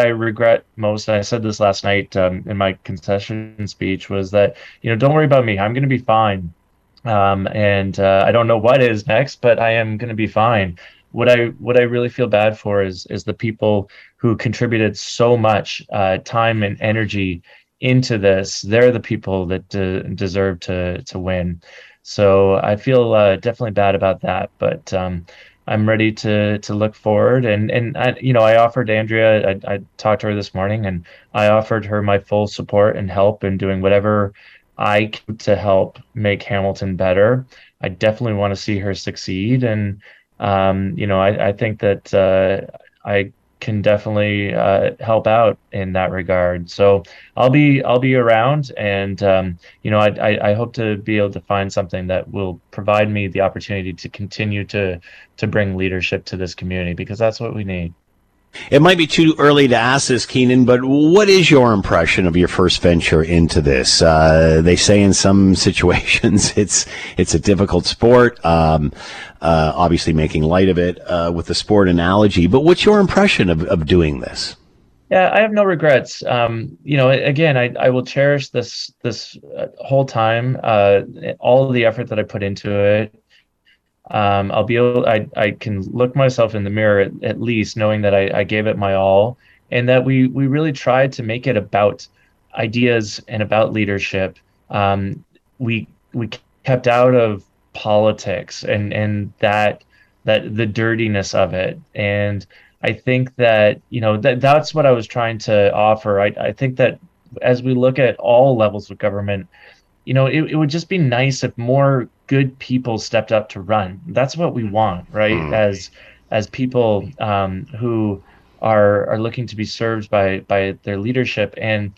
regret most, and I said this last night in my concession speech, was that, you know, don't worry about me. I'm going to be fine. I don't know what is next, but I am going to be fine. What I really feel bad for is the people who contributed so much time and energy into this. They're the people that deserve to win. So I feel definitely bad about that, but I'm ready to look forward. And I, you know, I offered Andrea, I talked to her this morning, and I offered her my full support and help in doing whatever I can to help make Hamilton better. I definitely want to see her succeed, and you know, I think that I can definitely help out in that regard. So I'll be around, and you know, I hope to be able to find something that will provide me the opportunity to continue to bring leadership to this community, because that's what we need. It might be too early to ask this, Keenan, but what is your impression of your first venture into this? They say in some situations it's a difficult sport, obviously making light of it with the sport analogy, but what's your impression of doing this? Yeah, I have no regrets. You know, again, I will cherish this whole time, all of the effort that I put into it. I'll be able, I can look myself in the mirror at least, knowing that I gave it my all, and that we really tried to make it about ideas and about leadership. We kept out of politics and that the dirtiness of it. And I think that, you know, that's what I was trying to offer. I think that as we look at all levels of government, you know, it would just be nice if more good people stepped up to run. That's what we want, right? As people who are looking to be served by their leadership, and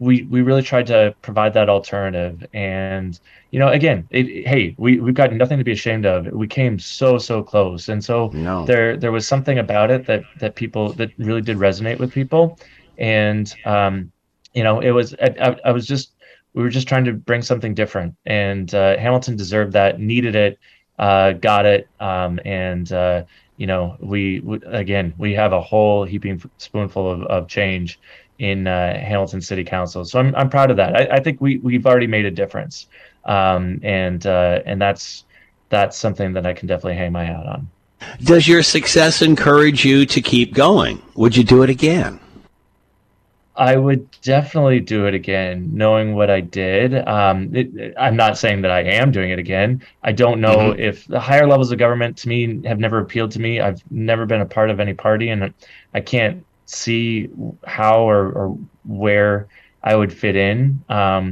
we really tried to provide that alternative. And, you know, again, hey, we've got nothing to be ashamed of. We came so close, and so there was something about it that really did resonate with people, and you know, it was I was just. We were just trying to bring something different, and Hamilton deserved that, needed it, got it, and you know, we have a whole heaping spoonful of change in Hamilton City Council. So I'm proud of that. I think we've already made a difference, and that's something that I can definitely hang my hat on. Does your success encourage you to keep going? Would you do it again? I would definitely do it again, knowing what I did. I'm not saying that I am doing it again. I don't know if the higher levels of government, to me, have never appealed to me. I've never been a part of any party, and I can't see how or where I would fit in. I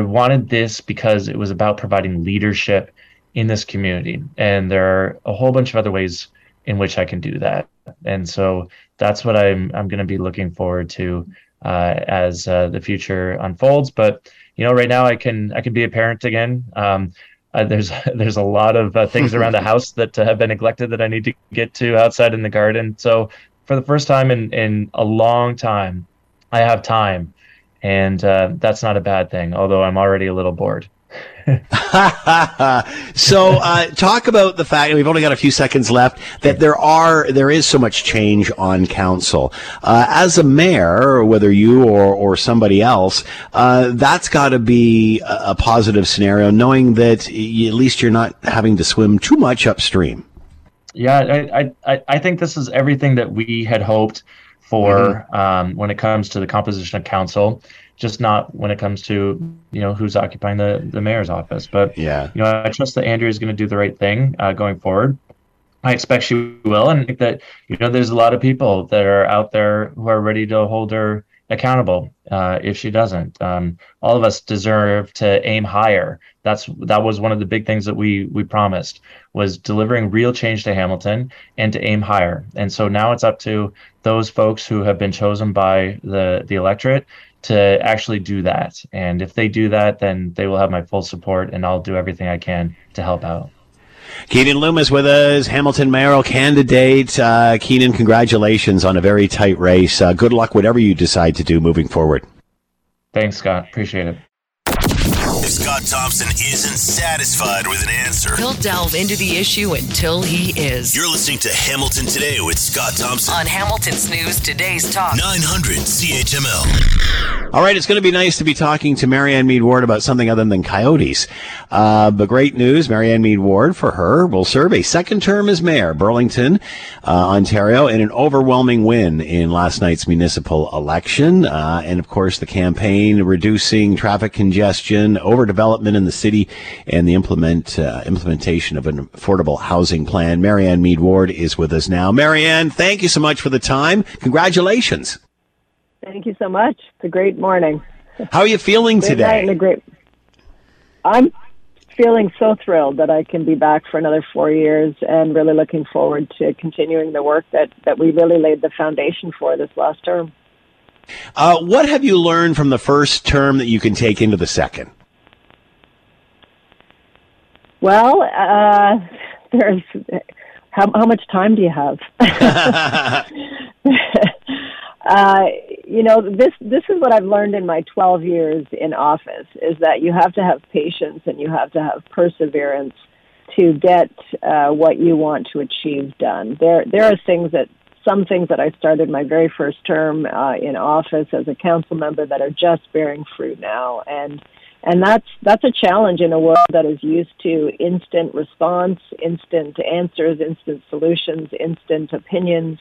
wanted this because it was about providing leadership in this community, and there are a whole bunch of other ways in which I can do that. And so that's what I'm going to be looking forward to as the future unfolds. But, you know, right now I can be a parent again. There's a lot of things around the house that have been neglected that I need to get to outside in the garden. So for the first time in a long time, I have time, and that's not a bad thing, although I'm already a little bored. So talk about the fact, and we've only got a few seconds left, that there is so much change on council. As a mayor, whether you or somebody else, that's got to be a positive scenario, knowing that at least you're not having to swim too much upstream. Yeah, I think this is everything that we had hoped for when it comes to the composition of council. Just not when it comes to, you know, who's occupying the mayor's office. But, yeah, you know, I trust that Andrea is going to do the right thing going forward. I expect she will. And I think that, you know, there's a lot of people that are out there who are ready to hold her accountable if she doesn't. All of us deserve to aim higher. That was one of the big things that we promised, was delivering real change to Hamilton and to aim higher. And so now it's up to those folks who have been chosen by the electorate to actually do that. And if they do that, then they will have my full support, and I'll do everything I can to help out. Keenan Loomis with us, Hamilton mayoral candidate. Keenan, congratulations on a very tight race. Good luck, whatever you decide to do moving forward. Thanks, Scott. Appreciate it. If Scott Thompson isn't satisfied with an answer, he'll delve into the issue until he is. You're listening to Hamilton Today with Scott Thompson on Hamilton's News Today's Talk 900 CHML. All right, it's going to be nice to be talking to Marianne Mead Ward about something other than coyotes. But great news, Marianne Mead Ward, for her, will serve a second term as mayor, Burlington, Ontario, in an overwhelming win in last night's municipal election. And, of course, the campaign reducing traffic congestion, overdevelopment in the city, and the implementation of an affordable housing plan. Marianne Mead Ward is with us now. Marianne, thank you so much for the time. Congratulations. Thank you so much. It's a great morning. How are you feeling today? I'm feeling so thrilled that I can be back for another 4 years, and really looking forward to continuing the work that we really laid the foundation for this last term. What have you learned from the first term that you can take into the second? Well, there's how much time do you have? You know, this is what I've learned in my 12 years in office, is that you have to have patience and you have to have perseverance to get what you want to achieve done. There are some things that I started my very first term in office as a council member that are just bearing fruit now, and that's a challenge in a world that is used to instant response, instant answers, instant solutions, instant opinions,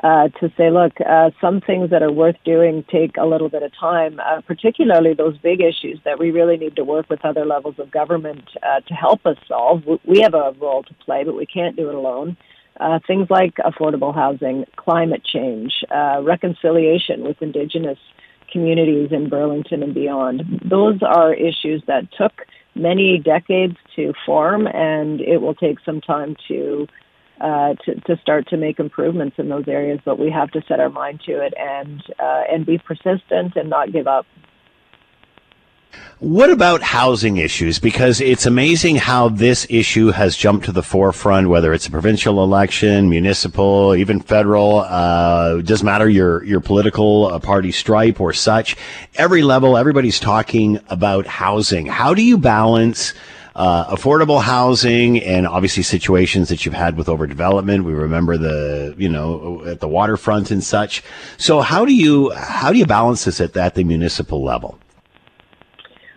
to say, look, some things that are worth doing take a little bit of time, particularly those big issues that we really need to work with other levels of government to help us solve. We have a role to play, but we can't do it alone. Things like affordable housing, climate change, reconciliation with Indigenous communities in Burlington and beyond. Those are issues that took many decades to form, and it will take some time to start to make improvements in those areas, but we have to set our mind to it and be persistent and not give up. What about housing issues? Because it's amazing how this issue has jumped to the forefront, whether it's a provincial election, municipal, even federal, it doesn't matter your political party stripe or such. Every level, everybody's talking about housing. How do you balance affordable housing and obviously situations that you've had with overdevelopment? We remember at the waterfront and such. So how do you balance this at the municipal level?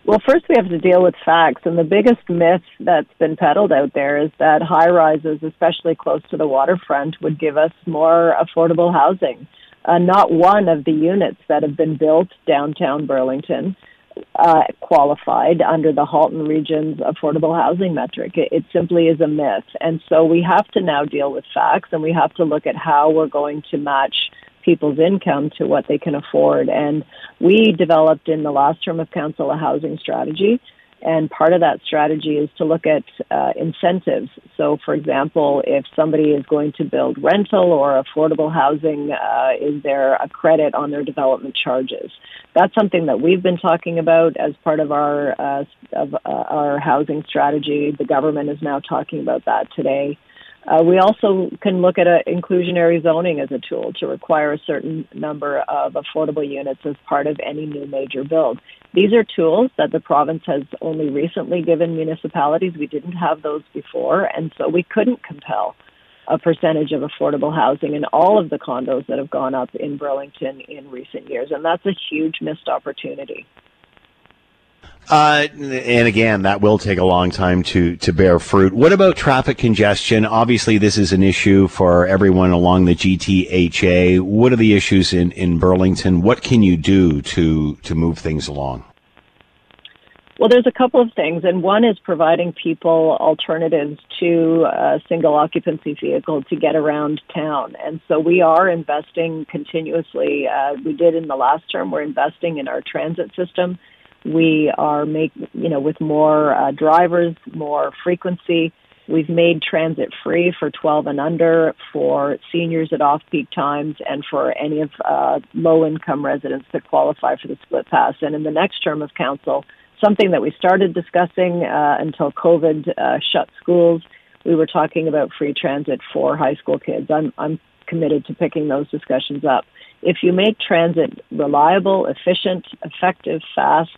Well, first we have to deal with facts, and the biggest myth that's been peddled out there is that high-rises, especially close to the waterfront, would give us more affordable housing. Not one of the units that have been built downtown Burlington qualified under the Halton Region's affordable housing metric. It simply is a myth, and so we have to now deal with facts, and we have to look at how we're going to match people's income to what they can afford. And we developed in the last term of council a housing strategy, and part of that strategy is to look at incentives. So, for example, if somebody is going to build rental or affordable housing, is there a credit on their development charges? That's something that we've been talking about as part of our housing strategy. The government is now talking about that today. We also can look at inclusionary zoning as a tool to require a certain number of affordable units as part of any new major build. These are tools that the province has only recently given municipalities. We didn't have those before, and so we couldn't compel a percentage of affordable housing in all of the condos that have gone up in Burlington in recent years, and that's a huge missed opportunity. And again, that will take a long time to bear fruit. What about traffic congestion? Obviously, this is an issue for everyone along the GTHA. What are the issues in Burlington? What can you do to move things along? Well, there's a couple of things, and one is providing people alternatives to a single occupancy vehicle to get around town. And so we are investing continuously. We did in the last term. We're investing in our transit system. We are with more drivers, more frequency. We've made transit free for 12 and under, for seniors at off-peak times, and for any of low-income residents that qualify for the split pass. And in the next term of council, something that we started discussing until COVID shut schools, we were talking about free transit for high school kids. I'm committed to picking those discussions up. If you make transit reliable, efficient, effective, fast,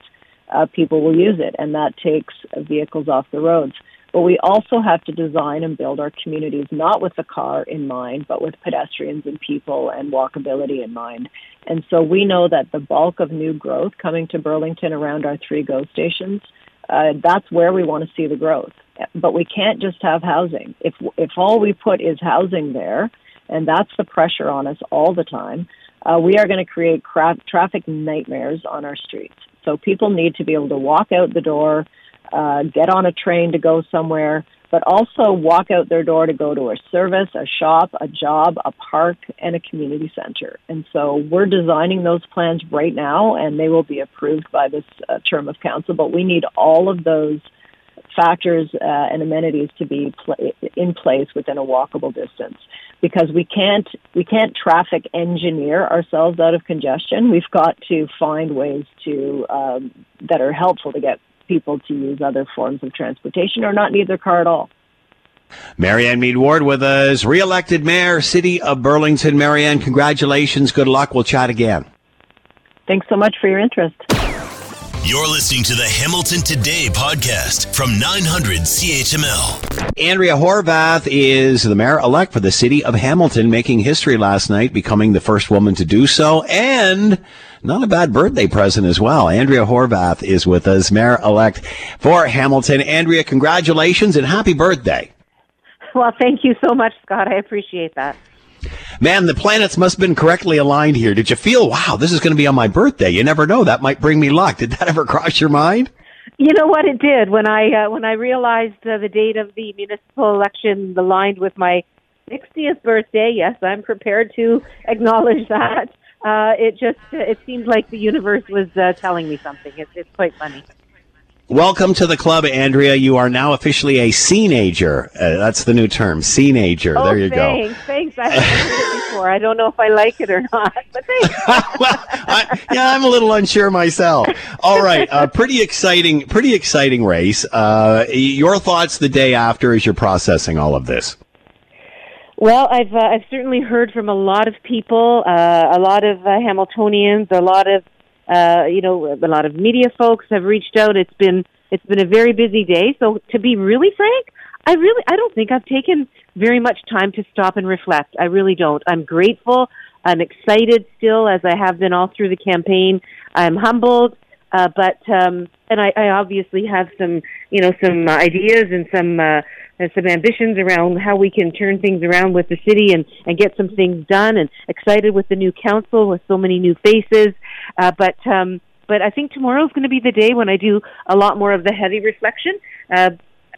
people will use it, and that takes vehicles off the roads. But we also have to design and build our communities not with the car in mind, but with pedestrians and people and walkability in mind. And so we know that the bulk of new growth coming to Burlington around our 3 GO stations, that's where we want to see the growth. But we can't just have housing. If all we put is housing there, and that's the pressure on us all the time, we are going to create traffic nightmares on our streets. So people need to be able to walk out the door, get on a train to go somewhere, but also walk out their door to go to a service, a shop, a job, a park, and a community center. And so we're designing those plans right now, and they will be approved by this term of council. But we need all of those factors and amenities to be in place within a walkable distance, because we can't traffic engineer ourselves out of congestion. We've got to find ways to that are helpful to get people to use other forms of transportation or not need their car at all. Marianne Mead Ward with us, re-elected mayor, City of Burlington. Marianne, congratulations. Good luck. We'll chat again. Thanks so much for your interest. You're listening to the Hamilton Today podcast from 900 CHML. Andrea Horwath is the mayor-elect for the city of Hamilton, making history last night, becoming the first woman to do so, and not a bad birthday present as well. Andrea Horwath is with us, mayor-elect for Hamilton. Andrea, congratulations and happy birthday. Well, thank you so much, Scott. I appreciate that. Man, the planets must have been correctly aligned here. Did you feel, wow, this is going to be on my birthday? You never know. That might bring me luck. Did that ever cross your mind? You know what? It did. When I realized the date of the municipal election aligned with my 60th birthday, yes, I'm prepared to acknowledge that. It seemed like the universe was telling me something. It's quite funny. Welcome to the club, Andrea. You are now officially a seenager. That's the new term, seenager. Oh, there you go. Thanks. I haven't heard it before. I don't know if I like it or not, but thanks. Well, I'm a little unsure myself. All right, pretty exciting race. Your thoughts the day after as you're processing all of this? Well, I've certainly heard from a lot of people, a lot of Hamiltonians, a lot of a lot of media folks have reached out. It's been a very busy day. So to be really frank, I don't think I've taken very much time to stop and reflect. I really don't. I'm grateful. I'm excited still, as I have been all through the campaign. I'm humbled, but I obviously have some ideas and some ambitions around how we can turn things around with the city and get some things done, and excited with the new council with so many new faces. But I think tomorrow is going to be the day when I do a lot more of the heavy reflection.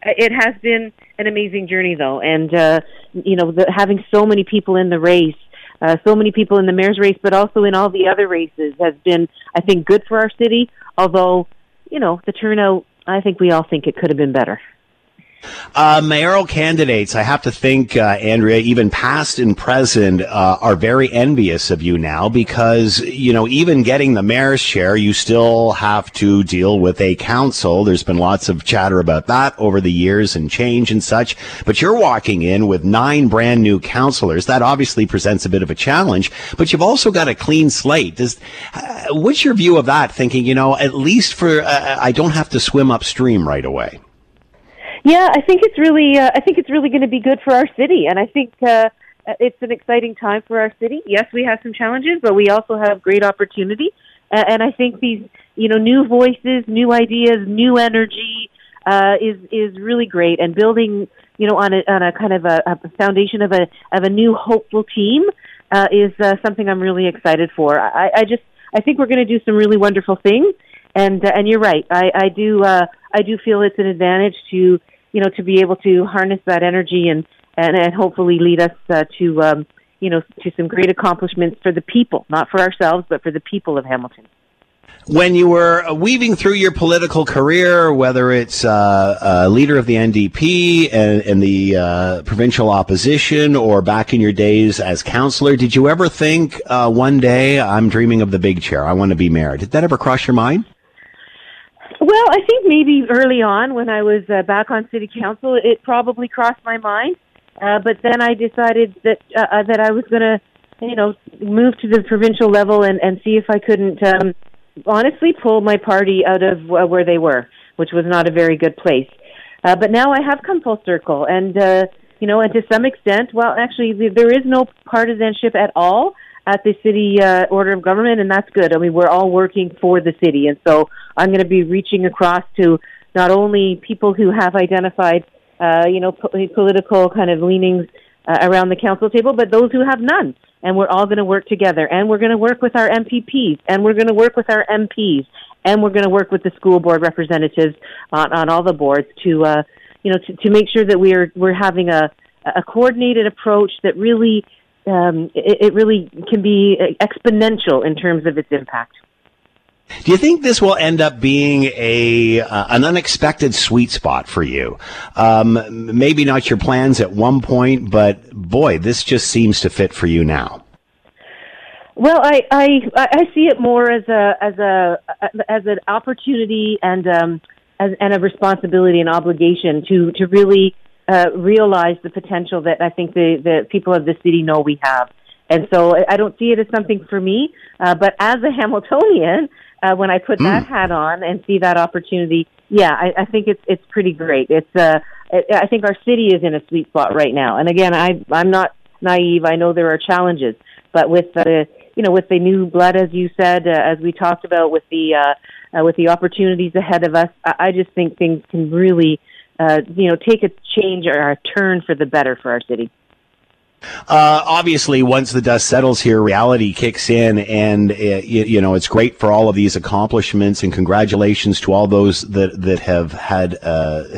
It has been an amazing journey, though, and having so many people in the race, so many people in the mayor's race, but also in all the other races, has been, I think, good for our city. Although, the turnout, I think we all think it could have been better. Mayoral candidates, I have to think, Andrea, even past and present, are very envious of you now because, you know, even getting the mayor's chair, you still have to deal with a council. There's been lots of chatter about that over the years and change and such. But you're walking in with 9 brand new councillors. That obviously presents a bit of a challenge, but you've also got a clean slate. What's your view of that, thinking, you know, at least for I don't have to swim upstream right away? Yeah, I think it's really going to be good for our city, and I think it's an exciting time for our city. Yes, we have some challenges, but we also have great opportunity. And I think these, you know, new voices, new ideas, new energy is really great. And building, you know, on a kind of a foundation of a new hopeful team is something I'm really excited for. I think we're going to do some really wonderful things. And you're right. I do feel it's an advantage to, you know, to be able to harness that energy and hopefully lead us to some great accomplishments for the people, not for ourselves, but for the people of Hamilton. When you were weaving through your political career, whether it's leader of the NDP and the provincial opposition, or back in your days as councillor, did you ever think one day, I'm dreaming of the big chair, I want to be mayor? Did that ever cross your mind? Well, I think maybe early on when I was back on city council, it probably crossed my mind. But then I decided that I was going to, you know, move to the provincial level and see if I couldn't honestly pull my party out of where they were, which was not a very good place. But now I have come full circle. And, you know, and to some extent, well, actually, there is no partisanship at all at the city order of government, and that's good. I mean, we're all working for the city, and so I'm going to be reaching across to not only people who have identified, you know, political kind of leanings around the council table, but those who have none. And we're all going to work together, and we're going to work with our MPPs, and we're going to work with our MPs, and we're going to work with the school board representatives on all the boards to, you know, to make sure that we're having a coordinated approach that really. It really can be exponential in terms of its impact. Do you think this will end up being an unexpected sweet spot for you? Maybe not your plans at one point, but boy, this just seems to fit for you now. Well, I see it more as an opportunity and a responsibility and obligation to really. Realize the potential that I think the people of the city know we have. And so I don't see it as something for me, but as a Hamiltonian, when I put that hat on and see that opportunity, yeah, I think it's pretty great. It's I think our city is in a sweet spot right now. And again, I'm not naive. I know there are challenges, but with the with the new blood, as you said, as we talked about, with the opportunities ahead of us, I just think things can really. Take a change or a turn for the better for our city. Obviously, once the dust settles here, reality kicks in, and it's great for all of these accomplishments. And congratulations to all those that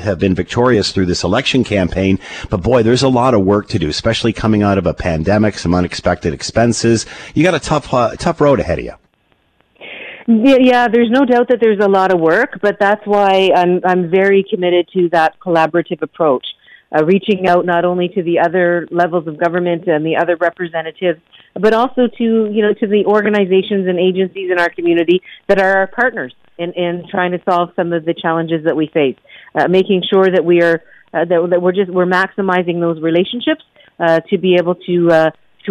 have been victorious through this election campaign. But boy, there's a lot of work to do, especially coming out of a pandemic, some unexpected expenses. You got a tough road ahead of you. Yeah, there's no doubt that there's a lot of work, but that's why I'm very committed to that collaborative approach, reaching out not only to the other levels of government and the other representatives, but also to the organizations and agencies in our community that are our partners in trying to solve some of the challenges that we face, making sure that we are we're maximizing those relationships to be able to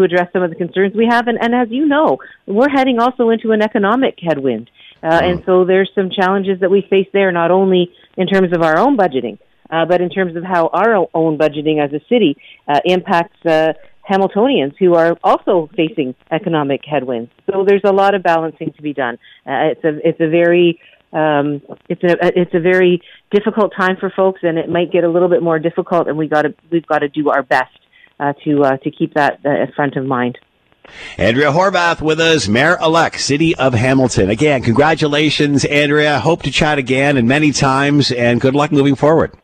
address some of the concerns we have. And as you know, we're heading also into an economic headwind. And so there's some challenges that we face there, not only in terms of our own budgeting, but in terms of how our own budgeting as a city impacts Hamiltonians who are also facing economic headwinds. So there's a lot of balancing to be done. It's a very difficult time for folks, and it might get a little bit more difficult, and we've got to do our best. To keep that front of mind. Andrea Horwath with us, Mayor-elect, City of Hamilton. Again, congratulations, Andrea. Hope to chat again and many times, and good luck moving forward.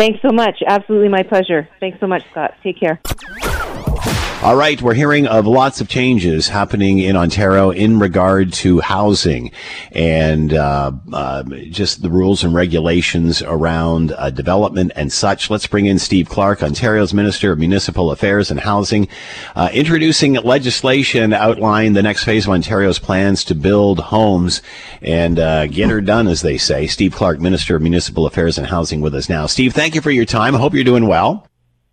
Thanks so much. Absolutely my pleasure. Thanks so much, Scott. Take care. All right, we're hearing of lots of changes happening in Ontario in regard to housing and just the rules and regulations around development and such. Let's bring in Steve Clark, Ontario's Minister of Municipal Affairs and Housing, introducing legislation outlining the next phase of Ontario's plans to build homes and get her done, as they say. Steve Clark, Minister of Municipal Affairs and Housing, with us now. Steve, thank you for your time. I hope you're doing well.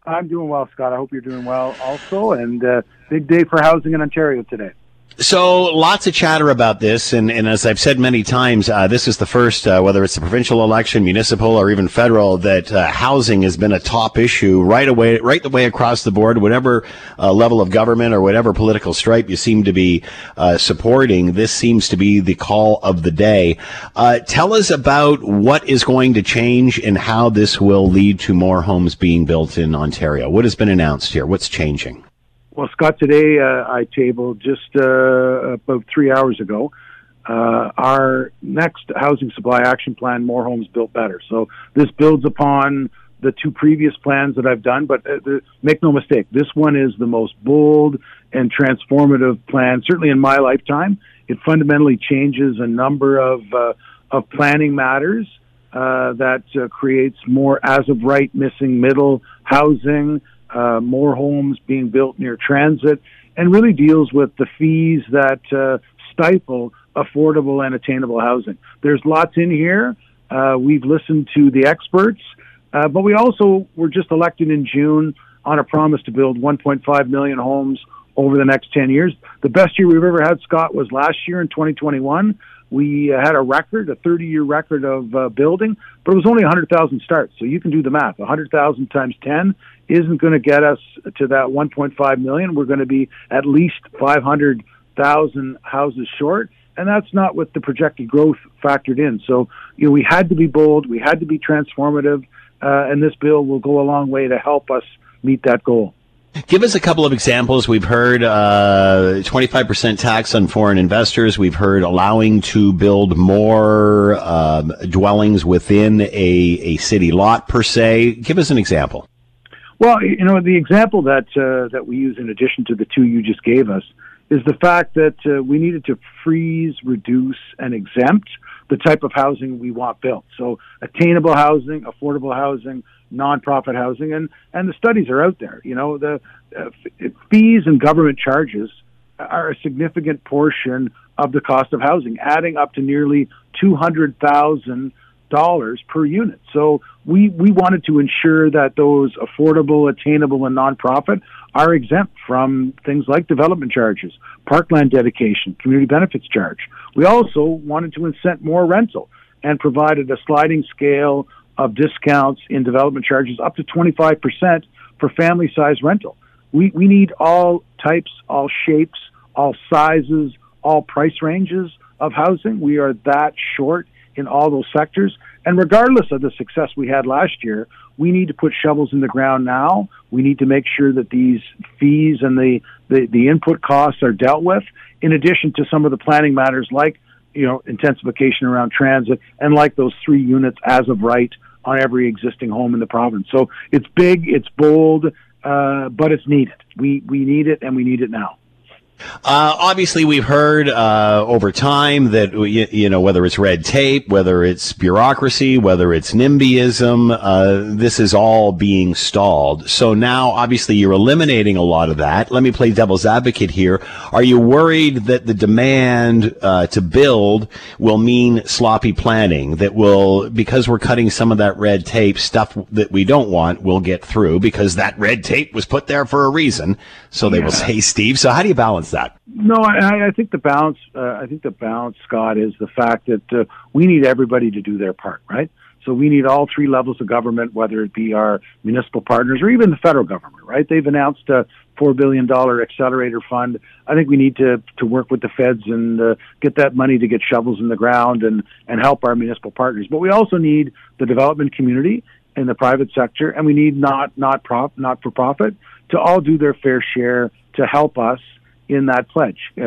I'm doing well, Scott. I hope you're doing well also. And big day for housing in Ontario today. So lots of chatter about this. And as I've said many times, this is the first, whether it's the provincial election, municipal, or even federal, that housing has been a top issue right the way across the board, whatever level of government or whatever political stripe you seem to be supporting. This seems to be the call of the day. Tell us about what is going to change and how this will lead to more homes being built in Ontario. What has been announced here? What's changing? Well, Scott, today I tabled just about 3 hours ago our next housing supply action plan, More Homes Built Better. So this builds upon the two previous plans that I've done, but make no mistake, this one is the most bold and transformative plan, certainly in my lifetime. It fundamentally changes a number of planning matters that creates more as-of-right missing middle housing, more homes being built near transit, and really deals with the fees that stifle affordable and attainable housing. There's lots in here. We've listened to the experts, but we also were just elected in June on a promise to build 1.5 million homes over the next 10 years. The best year we've ever had, Scott, was last year in 2021. We had a record, a 30-year record of building, but it was only 100,000 starts. So you can do the math. 100,000 times 10 isn't going to get us to that 1.5 million. We're going to be at least 500,000 houses short, and that's not with the projected growth factored in. So you know, we had to be bold. We had to be transformative, and this bill will go a long way to help us meet that goal. Give us a couple of examples. We've heard 25% tax on foreign investors. We've heard allowing to build more dwellings within a city lot, per se. Give us an example. Well, you know, the example that we use in addition to the two you just gave us is the fact that we needed to freeze, reduce, and exempt the type of housing we want built. So attainable housing, affordable housing, nonprofit housing, and the studies are out there. You know, the fees and government charges are a significant portion of the cost of housing, adding up to nearly $200,000 per unit. So we wanted to ensure that those affordable, attainable, and nonprofit are exempt from things like development charges, parkland dedication, community benefits charge. We also wanted to incent more rental and provided a sliding scale of discounts in development charges up to 25% for family-size rental. We need all types, all shapes, all sizes, all price ranges of housing. We are that short in all those sectors. And regardless of the success we had last year, we need to put shovels in the ground now. We need to make sure that these fees and the input costs are dealt with, in addition to some of the planning matters like, you know, intensification around transit and like those 3 units as of right on every existing home in the province. So it's big, it's bold, but it's needed. We need it, and we need it now. Obviously, we've heard over time that, you know, whether it's red tape, whether it's bureaucracy, whether it's NIMBYism, this is all being stalled. So now, obviously, you're eliminating a lot of that. Let me play devil's advocate here. Are you worried that the demand to build will mean sloppy planning, that will, because we're cutting some of that red tape, stuff that we don't want will get through because that red tape was put there for a reason? So they will say, Steve, so how do you balance that? No, I think the balance. I think the balance, Scott, is the fact that we need everybody to do their part, right? So we need all 3 levels of government, whether it be our municipal partners or even the federal government, right? They've announced a $4 billion accelerator fund. I think we need to work with the feds and get that money to get shovels in the ground and help our municipal partners. But we also need the development community in the private sector, and we need not for profit to all do their fair share to help us in that pledge. You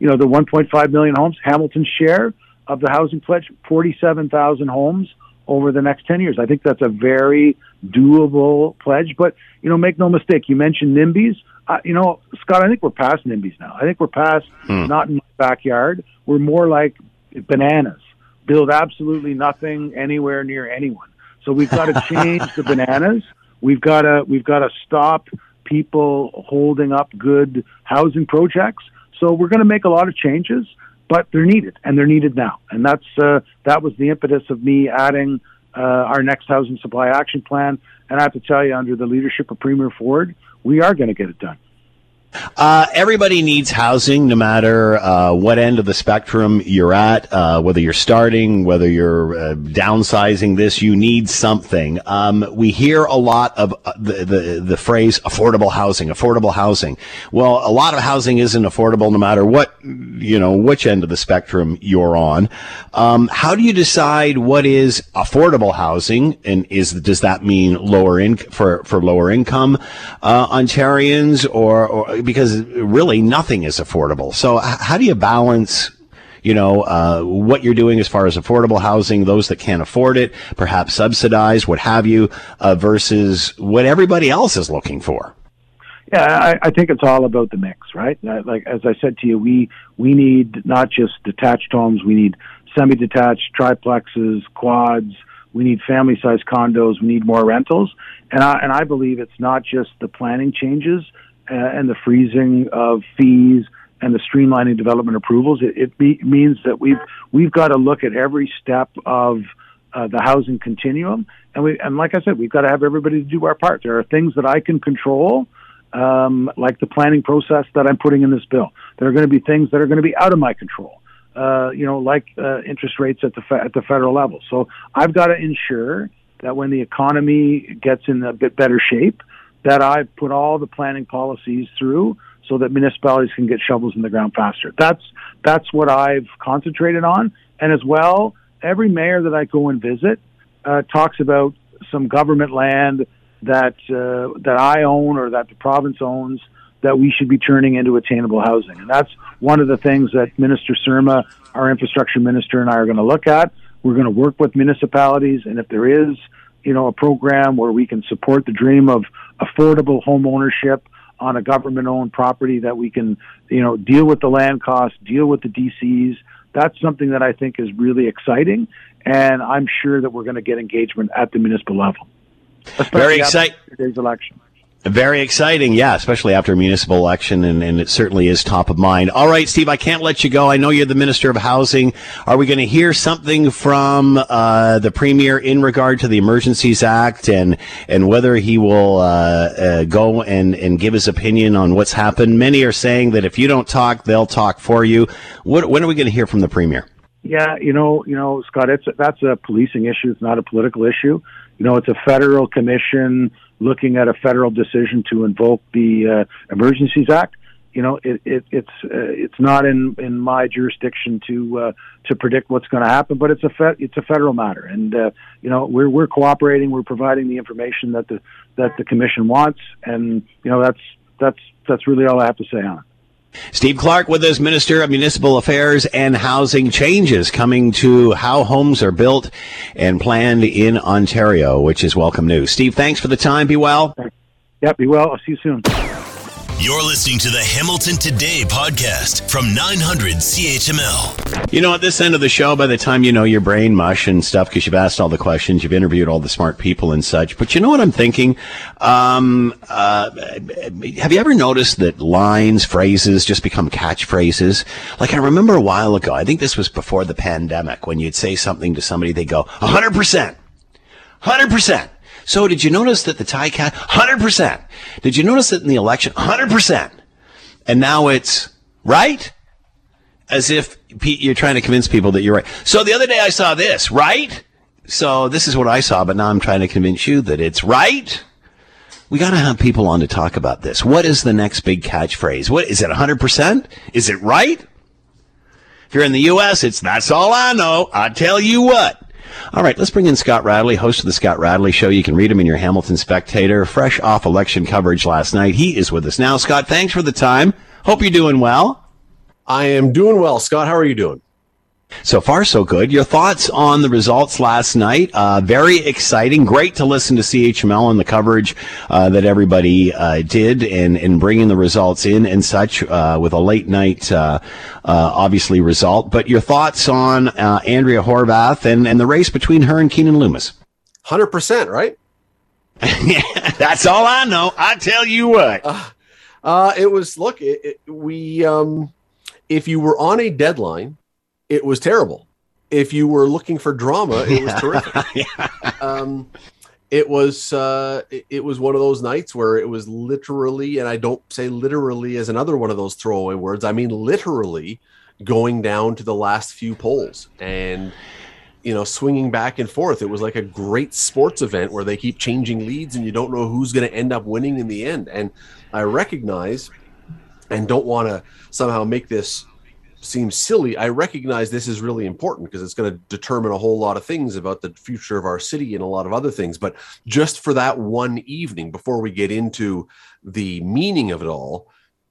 know, the 1.5 million homes, Hamilton's share of the housing pledge, 47,000 homes over the next 10 years. I think that's a very doable pledge. But, you know, make no mistake, you mentioned NIMBYs. You know, Scott, I think we're past NIMBYs now. I think we're past not in my backyard. We're more like bananas. Build absolutely nothing anywhere near anyone. So we've got to change the bananas. We've got to stop people holding up good housing projects. So we're going to make a lot of changes, but they're needed, and they're needed now. And that's that was the impetus of me adding our next housing supply action plan. And I have to tell you, under the leadership of Premier Ford, we are going to get it done. Everybody needs housing, no matter what end of the spectrum you're at, whether you're starting, whether you're downsizing this, you need something. We hear a lot of the phrase affordable housing, affordable housing. Well, a lot of housing isn't affordable no matter what, you know, which end of the spectrum you're on. How do you decide what is affordable housing, and does that mean lower for lower income Ontarians, or because really nothing is affordable. So how do you balance, you know, what you're doing as far as affordable housing, those that can't afford it, perhaps subsidized, what have you, versus what everybody else is looking for? Yeah, I think it's all about the mix, right? Like, as I said to you, we need not just detached homes, we need semi-detached, triplexes, quads, we need family-sized condos, we need more rentals. And I believe it's not just the planning changes and the freezing of fees and the streamlining development approvals. It means that we've got to look at every step of the housing continuum, and like I said, we've got to have everybody to do our part. There are things that I can control, like the planning process that I'm putting in this bill. There are going to be things that are going to be out of my control, like interest rates at the federal level. So I've got to ensure that when the economy gets in a bit better shape, that I put all the planning policies through so that municipalities can get shovels in the ground faster. That's what I've concentrated on. And as well, every mayor that I go and visit talks about some government land that I own or that the province owns that we should be turning into attainable housing. And that's one of the things that Minister Surma, our infrastructure minister, and I are going to look at. We're going to work with municipalities, and if there is, you know, a program where we can support the dream of affordable home ownership on a government-owned property, that we can, you know, deal with the land costs, deal with the DCs. That's something that I think is really exciting, and I'm sure that we're going to get engagement at the municipal level. Very exciting. Today's election. Very exciting, yeah, especially after a municipal election, and it certainly is top of mind. All right, Steve, I can't let you go. I know you're the Minister of Housing. Are we going to hear something from the Premier in regard to the Emergencies Act and whether he will go and give his opinion on what's happened? Many are saying that if you don't talk, they'll talk for you. When are we going to hear from the Premier? Yeah, you know, Scott, that's a policing issue. It's not a political issue. You know, it's a federal commission looking at a federal decision to invoke the Emergencies Act. You know, it's not in my jurisdiction to predict what's going to happen, but it's a federal matter, and you know, we're cooperating, we're providing the information that the commission wants, and you know, that's really all I have to say on it. Steve Clark with us, Minister of Municipal Affairs and Housing. Changes coming to how homes are built and planned in Ontario, which is welcome news. Steve, thanks for the time. Be well. Yeah, be well. I'll see you soon. You're listening to the Hamilton Today podcast from 900 CHML. You know, at this end of the show, by the time you know your brain mush and stuff, because you've asked all the questions, you've interviewed all the smart people and such. But you know what I'm thinking? Have you ever noticed that lines, phrases just become catchphrases? Like, I remember a while ago, I think this was before the pandemic, when you'd say something to somebody, they go, 100%, 100%. So did you notice that the tie cat, 100%? Did you notice that in the election, 100%? And now it's right? As if you're trying to convince people that you're right. So the other day I saw this, right? So this is what I saw, but now I'm trying to convince you that it's right. We got to have people on to talk about this. What is the next big catchphrase? What is it, 100%? Is it right? If you're in the U.S., it's that's all I know. I tell you what. All right, let's bring in Scott Radley, host of the Scott Radley Show. You can read him in your Hamilton Spectator, fresh off election coverage last night. He is with us now. Scott, thanks for the time. Hope you're doing well. I am doing well. Scott, how are you doing? So far, so good. Your thoughts on the results last night? Very exciting. Great to listen to CHML and the coverage that everybody did and bringing the results in and such with a late night, obviously, result. But your thoughts on Andrea Horwath and the race between her and Keenan Loomis? 100%, right? That's all I know. I tell you what. It was, look, if you were on a deadline, it was terrible. If you were looking for drama, it was terrific. It was one of those nights where it was literally, and I don't say literally as another one of those throwaway words, I mean literally going down to the last few polls and, you know, swinging back and forth. It was like a great sports event where they keep changing leads and you don't know who's going to end up winning in the end. And I recognize, and don't want to somehow make this seems silly, I recognize this is really important because it's going to determine a whole lot of things about the future of our city and a lot of other things. But just for that one evening, before we get into the meaning of it all,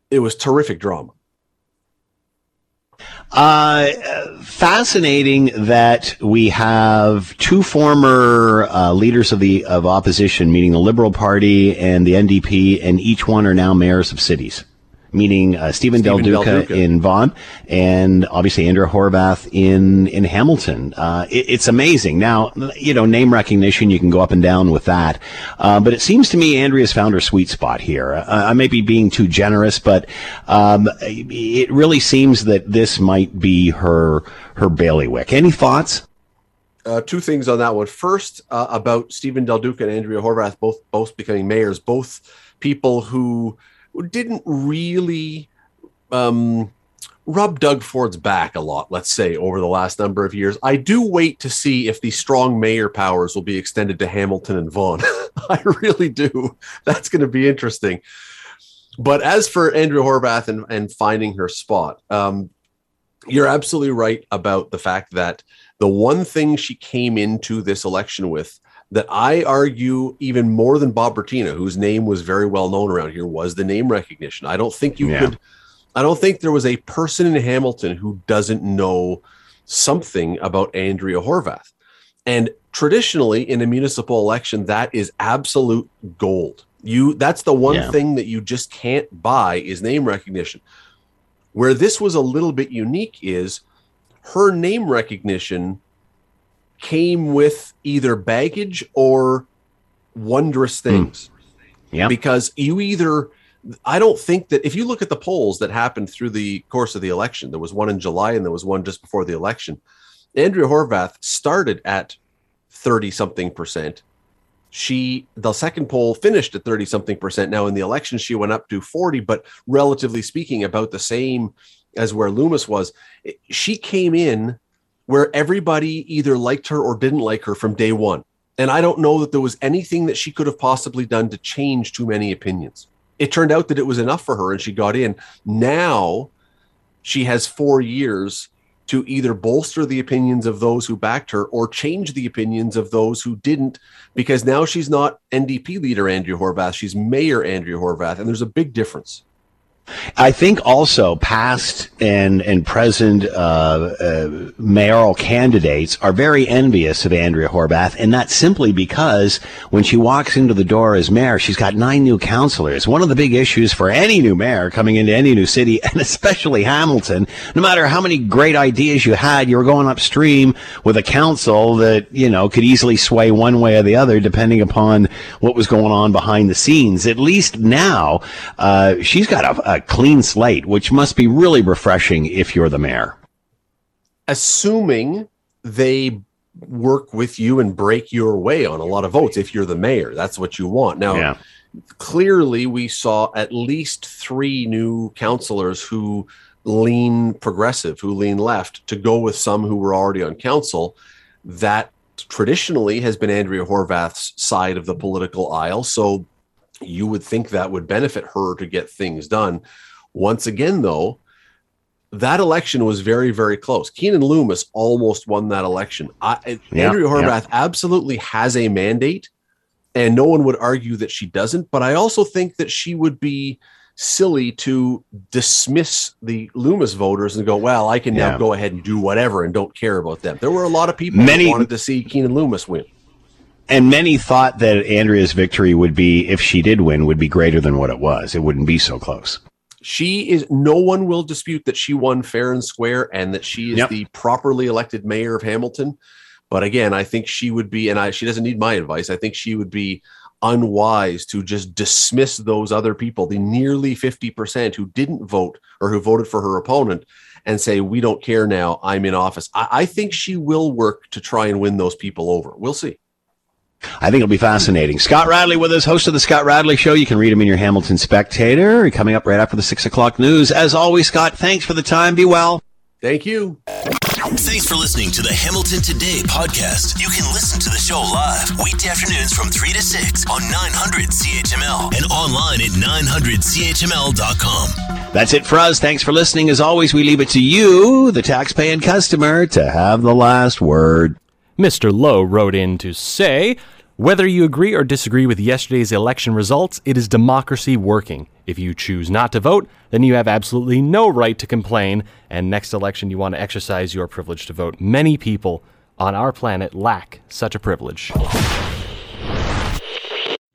it was terrific drama. Fascinating that we have two former leaders of the opposition, meaning the Liberal Party and the NDP, and each one are now mayors of cities. Meaning Stephen Del Duca in Vaughan and obviously Andrea Horwath in Hamilton. It's amazing. Now, you know, name recognition, you can go up and down with that. But it seems to me Andrea's found her sweet spot here. I may be being too generous, but it really seems that this might be her bailiwick. Any thoughts? Two things on that one. First, about Stephen Del Duca and Andrea Horwath both becoming mayors, both people who didn't really rub Doug Ford's back a lot, let's say, over the last number of years. I do wait to see if the strong mayor powers will be extended to Hamilton and Vaughan. I really do. That's going to be interesting. But as for Andrea Horwath and finding her spot, you're absolutely right about the fact that the one thing she came into this election with that I argue even more than Bob Rutina, whose name was very well known around here, was the name recognition. I don't think I don't think there was a person in Hamilton who doesn't know something about Andrea Horwath. And traditionally in a municipal election, that is absolute gold. That's the one thing that you just can't buy is name recognition. Where this was a little bit unique is her name recognition came with either baggage or wondrous things. Yeah. Because I don't think that if you look at the polls that happened through the course of the election, there was one in July and there was one just before the election. Andrea Horwath started at 30 something percent. The second poll finished at 30 something percent. Now in the election, she went up to 40, but relatively speaking about the same as where Loomis was. She came in where everybody either liked her or didn't like her from day one. And I don't know that there was anything that she could have possibly done to change too many opinions. It turned out that it was enough for her and she got in. Now she has 4 years to either bolster the opinions of those who backed her or change the opinions of those who didn't, because now she's not NDP leader Andrea Horwath, she's Mayor Andrea Horwath, and there's a big difference. I think also past and present mayoral candidates are very envious of Andrea Horwath, and that's simply because when she walks into the door as mayor, she's got 9 new councillors. One of the big issues for any new mayor coming into any new city, and especially Hamilton, no matter how many great ideas you had, you were going upstream with a council that, you know, could easily sway one way or the other depending upon what was going on behind the scenes. At least now, she's got a clean slate, which must be really refreshing if you're the mayor. Assuming they work with you and break your way on a lot of votes, if you're the mayor, that's what you want. Now, clearly we saw at least 3 new councillors who lean progressive, who lean left, to go with some who were already on council. That traditionally has been Andrea Horwath's side of the political aisle. So you would think that would benefit her to get things done. Once again, though, that election was very, very close. Keenan Loomis almost won that election. Andrea Horwath absolutely has a mandate, and no one would argue that she doesn't. But I also think that she would be silly to dismiss the Loomis voters and go, well, I can now go ahead and do whatever and don't care about them. There were a lot of people who wanted to see Keenan Loomis win. And many thought that Andrea's victory would be, if she did win, would be greater than what it was. It wouldn't be so close. She is, no one will dispute that she won fair and square and that she is the properly elected mayor of Hamilton. But again, I think she would be, and she doesn't need my advice. I think she would be unwise to just dismiss those other people, the nearly 50% who didn't vote or who voted for her opponent, and say, we don't care now, I'm in office. I think she will work to try and win those people over. We'll see. I think it'll be fascinating. Scott Radley with us, host of the Scott Radley Show. You can read him in your Hamilton Spectator. Coming up right after the 6 o'clock news. As always, Scott, thanks for the time. Be well. Thank you. Thanks for listening to the Hamilton Today podcast. You can listen to the show live weekday afternoons from 3 to 6 on 900 CHML and online at 900CHML.com. That's it for us. Thanks for listening. As always, we leave it to you, the taxpaying customer, to have the last word. Mr. Lowe wrote in to say, whether you agree or disagree with yesterday's election results, it is democracy working. If you choose not to vote, then you have absolutely no right to complain. And next election, you want to exercise your privilege to vote. Many people on our planet lack such a privilege.